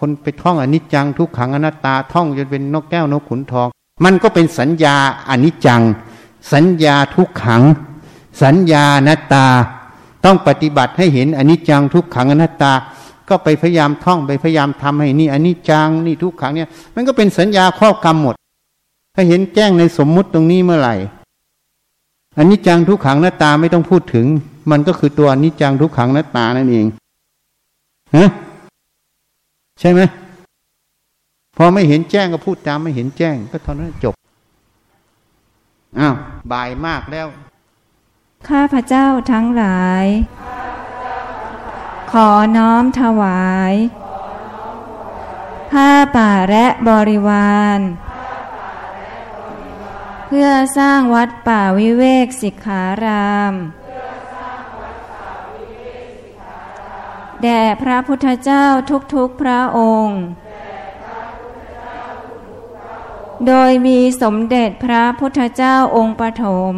คนไปท่องอนิจจังทุกขังอนัตตาท่องจนเป็นนกแก้วนกขุนทองมันก็เป็นสัญญาอนิจจังสัญญาทุกขังสัญญาอนัตตาต้องปฏิบัติให้เห็นอนิจจังทุกขังอนัตตาก็ไปพยายามท่องไปพยายามทำให้นี่อนิจจังนี่ทุกขังเนี่ยมันก็เป็นสัญญาครอบกรรมหมดถ้าเห็นแจ้งในสมมุติตรงนี้เมื่อไหร่อนิจจังทุกขังอนัตตาไม่ต้องพูดถึงมันก็คือตัวอนิจจังทุกขังอนัตตานั่นเองฮะใช่ไหมพอไม่เห็นแจ้งก็พูดตามไม่เห็นแจ้งก็เท่านั้นจบอ้าวบ่ายมากแล้วข้าพเจ้าทั้งหลายขอน้อมถวายผ้าป่าและบริวารเพื่อสร้างวัดป่าวิเวกสิกขารามแด่พระพุทธเจ้าทุกๆพระองค์โดยมีสมเด็จพระพุทธเจ้าองค์ปฐม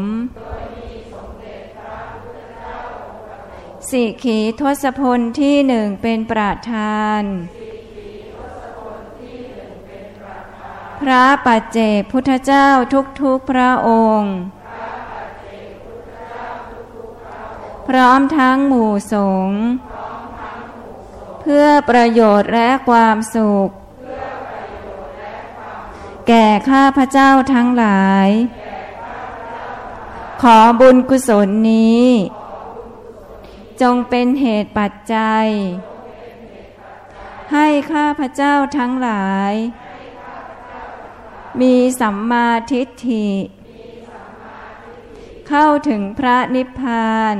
สิขีทศพลที่หนึ่งเป็นประธานพระปัจเจกพุทธเจ้าทุกๆพระองค์ พร้อมทั้งหมู่สงฆ์เพื่อประโยชน์และความสุขแก่ข้าพเจ้าทั้งหลายขอบุญกุศลนี้จงเป็นเหตุปัจจัยให้ข้าพเจ้าทั้งหลายมีสัมมาทิฏฐิเข้าถึงพระนิพพาน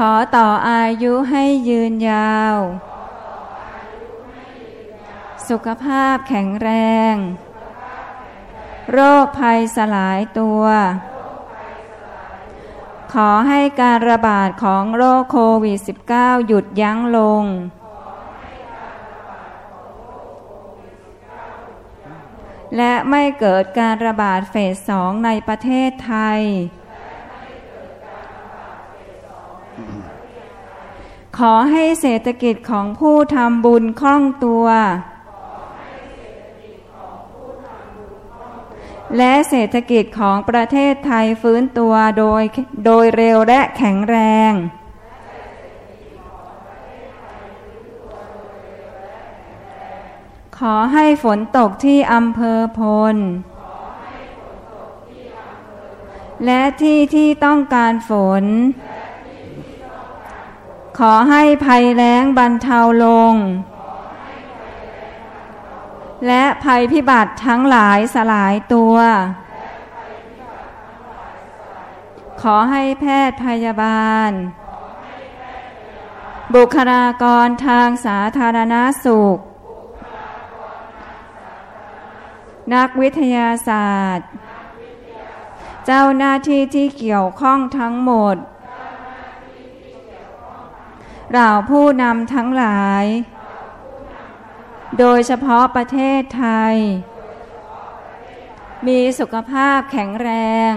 ขอต่ออายุให้ยืนยาวสุขภาพแข็งแรงโรคภัยสลายตัวขอให้การระบาดของโรคโควิด -19 หยุดยั้งลงและไม่เกิดการระบาดเฟส 2 ในประเทศไทยขอให้เศรษฐกิจของผู้ทำบุญคล่องตัวและเศรษฐกิจของประเทศไทยฟื้นตัวโดยเร็วและแข็งแรงขอให้ฝนตกที่อำเภอพลและที่ต้องการฝนขอให้ภัยแล้งบรรเทาลงและภัยพิบัติทั้งหลายสลายตัวขอให้แพทย์พยาบาลบุคลากรทางสาธารณสุขนักวิทยาศาสตร์เจ้าหน้าที่ที่เกี่ยวข้องทั้งหมดเหล่าผู้นำทั้งหลายโดยเฉพาะประเทศไทยมีสุขภาพแข็งแรง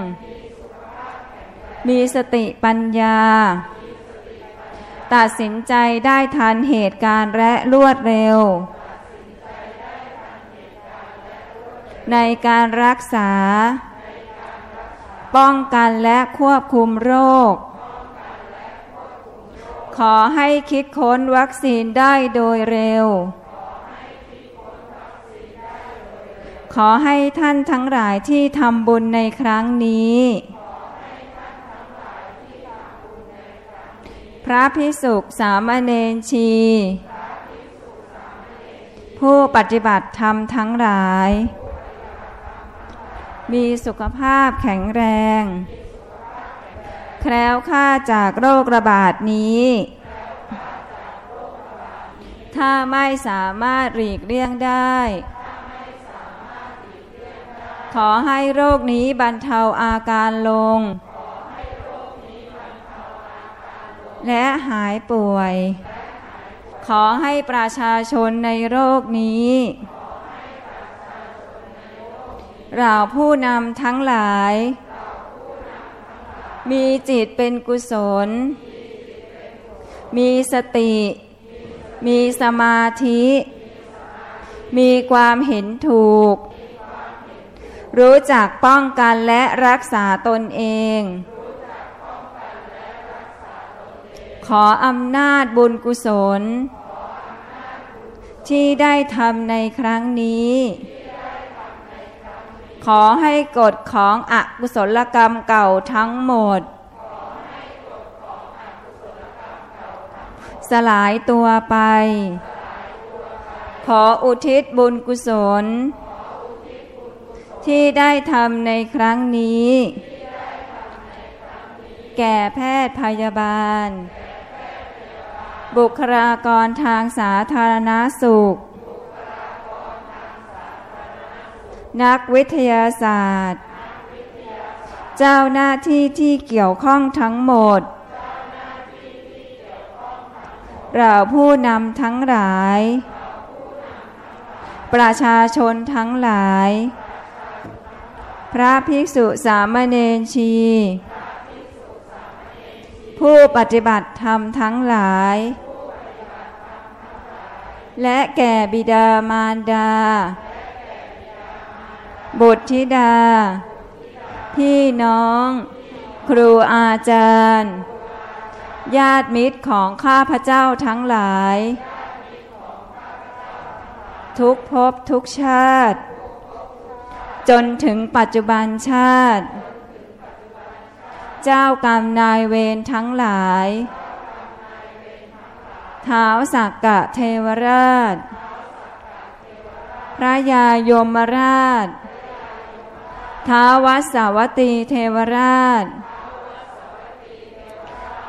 มีสติปัญญาตัดสินใจได้ทันเหตุการณ์และรวดเร็วในการรักษาป้องกันและควบคุมโรคขอให้คิดค้นวัคซีนได้โดยเร็วขอให้ท่านทั้งหลายที่ทำบุญในครั้งนี้พระภิกษุสามเณรชีผู้ปฏิบัติธรรมทั้งหลายมีสุขภาพแข็งแรงแคล้วคลาดจากโรคระบาดนี้ถ้าไม่สามารถหลีกเลี่ยงได้ขอให้โรคนี้บรรเทาอาการลงและหายป่วยขอให้ประชาชนในโรคนี้เหล่าผู้นำทั้งหลายมีจิตเป็นกุศลมีสติมีสมาธิมีความเห็นถูกรู้จักป้องกันและรักษาตนเองขออำนาจบุญกุศลที่ได้ทำในครั้งนี้ขอให้กฎของอกุศลกรรมเก่าทั้งหมดสลายตัวไปขออุทิศบุญกุศลที่ได้ทำในครั้งนี้แก่แพทย์พยาบาลบุคลากรทางสาธารณสุขนักวิทยาศาสตร์เจ้าหน้าที่ที่เกี่ยวข้องทั้งหมดเราผู้นำทั้งหลายประชาชนทั้งหลายพระภิกษุสามเณรชีผู้ปฏิบัติธรรมทั้งหลายและแก่บิดามารดาบุตรธิดาพี่น้อง ครูอาจารย์ญาติมิตรของข้าพเจ้าทั้งหลายทุกภพทุกชาติจนถึงปัจจุบันชาติเจ้ากรรมนายเวรทั้งหลายท้าวสักกะเทวราชพระยายมราชท้าววัสสวตีเทวราช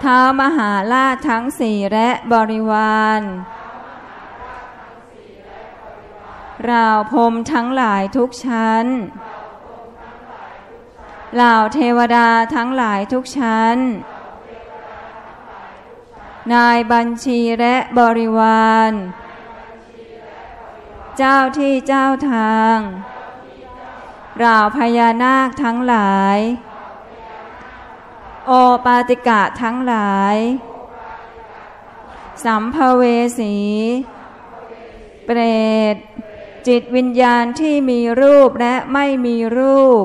ท้าวมหาราชทั้งสี่และบริวารเหล่าพรหมทั้งหลายทุกชั้นเหล่าเทวดาทั้งหลายทุกชั้นนายบัญชีและบริวารเจ้าที่เจ้าทางเหล่าพญานาคทั้งหลายโอปาติกะทั้งหลายสัมภเวสีเปรตจิตวิญญาณที่มีรูปและไม่มีรูป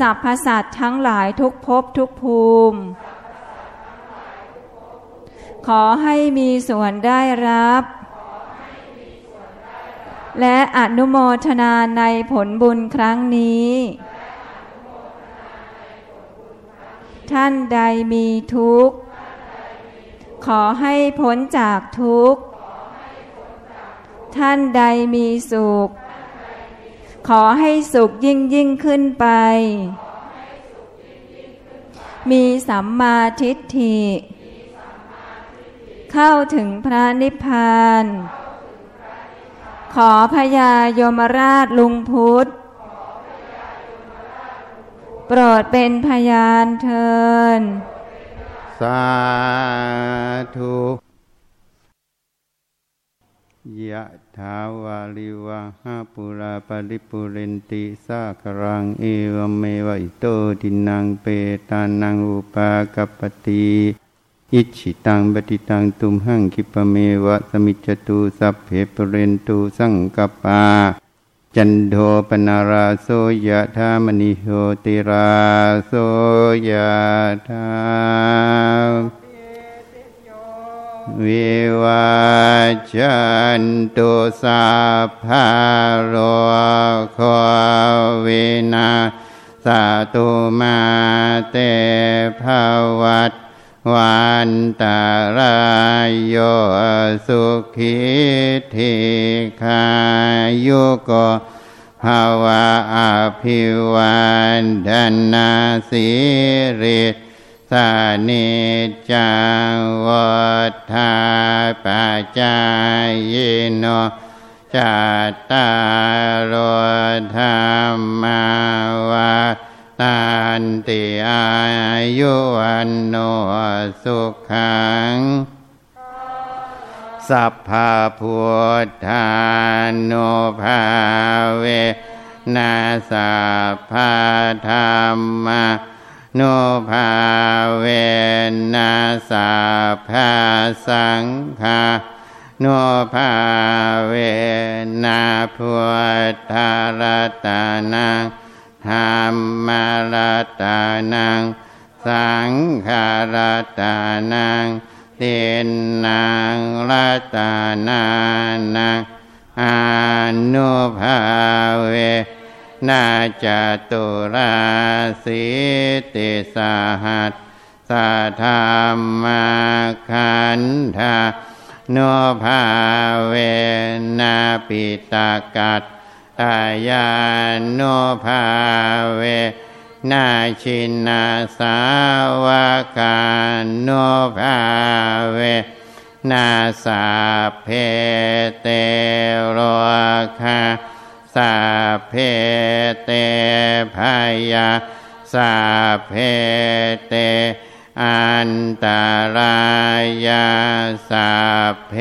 สรรพสัตว์ทั้งหลายทุกภพทุกภูมิขอให้มีส่วนได้รับและอนุโมทนาในผลบุญครั้งนี้ท่านใดมีทุกข์ขอให้พ้นจากทุกข์ท่านใดมีสุขขอให้สุขยิ่งขึ้นไปมีสัมมาทิฏฐิเข้าถึงพระนิพพานขอพญายมราชลุงพุทธโปรดเป็นพยานเถิดสาธุยะถาวาลิวะหาปุราปริปุเรนติสากรังเอวเมวะอิโตทินังเปตานังอุปากัปปติอิชิตังปฏิตังตุมหังคิปเมวะสมิจจตุสัพเพปุเรนตุสังกัปปาจันโทปนาราโสยะธามณิโหติราโสยะธาวิวาจันตุสัพพะโรโควินาสตุมาเตภวัตวันตารายโยสุขิธิคายุโกภวะอภิวันทนาสิริสานิจวัฏฐาปัจจายโนจัตตารธรรมวาตันติอายุวันโนสุขังสัพพพุทธานุภาเวนะสัพพธัมมานุภาเวนะสัพพสังฆานุภาเวนะพุทธรัตนังธัมมรัตนังสังฆรัตนังเตนังรัตนานังอนุภาเวนาจตุราสิติสหัสสะธรรมาคันธาโนภาเวนาปิตากัตตายาโนภาเวนาชินาสาวกาโนภาเวนาสาเพเตโรคาสัพเพเตพยาสัพเพเตอันตรายาสัพเพ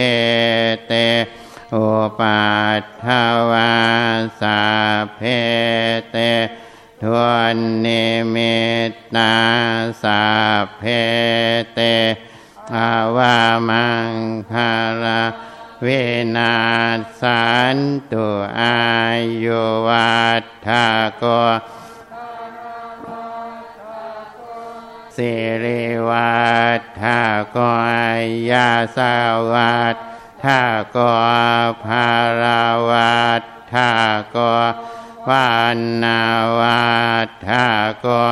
เตอุปัฏฐวาสัพเพเตทุนิมิตตาสัพเพเตอวามังคาราเวนัสสันตุอายุวัฏโก สิริวัฏฐากอยาสาวัฏฐากอภารวัฏฐากอวานาวัฏฐากอ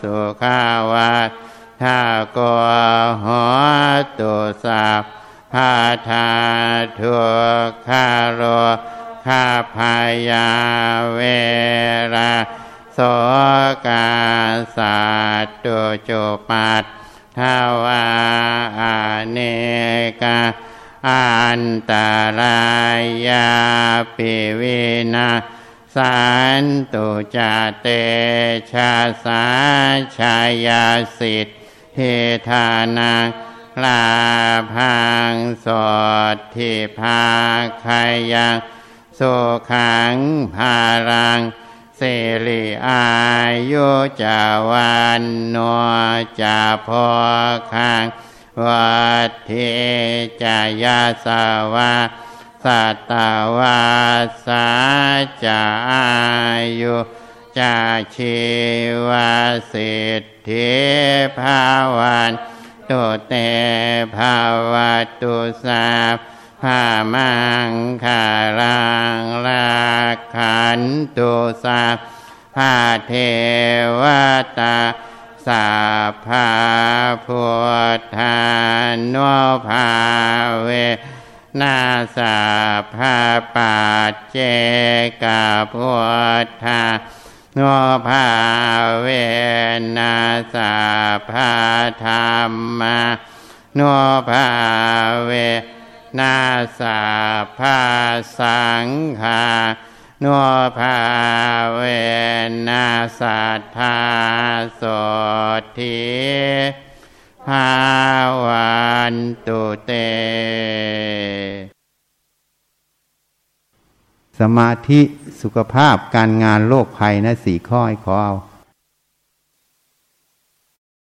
สุขาวัฏฐากอหตุสัพพะทาทุกขาโรคาพยาเวราโสกาสัตตุจุปัฏฐวาอเนกาอันตรายาปิวินาสันตุจเตชะสาชายาสิทธิธานังลาภังโสทิภาคยังสุขังภารังสิริอายุจาวันโนจาพอคังวัฏเทจายาสาวาสัตตาวาสาจาอายุจาชีวาสิทธิภาวันตุเตภาวตุสาภามังคารังราขันตุสาภาเทวตาสาภาพุทธานุภาเวนาสาภาปัจเจกพุทธานุภาเวนาสาภาธรรมานุภาเวนาสาภาสังฆานุภาเวนาสัทธาโสทิภาวันตุเตสมาธิสุขภาพการงานโรคภัยนะ4 ข้อให้ขอเอา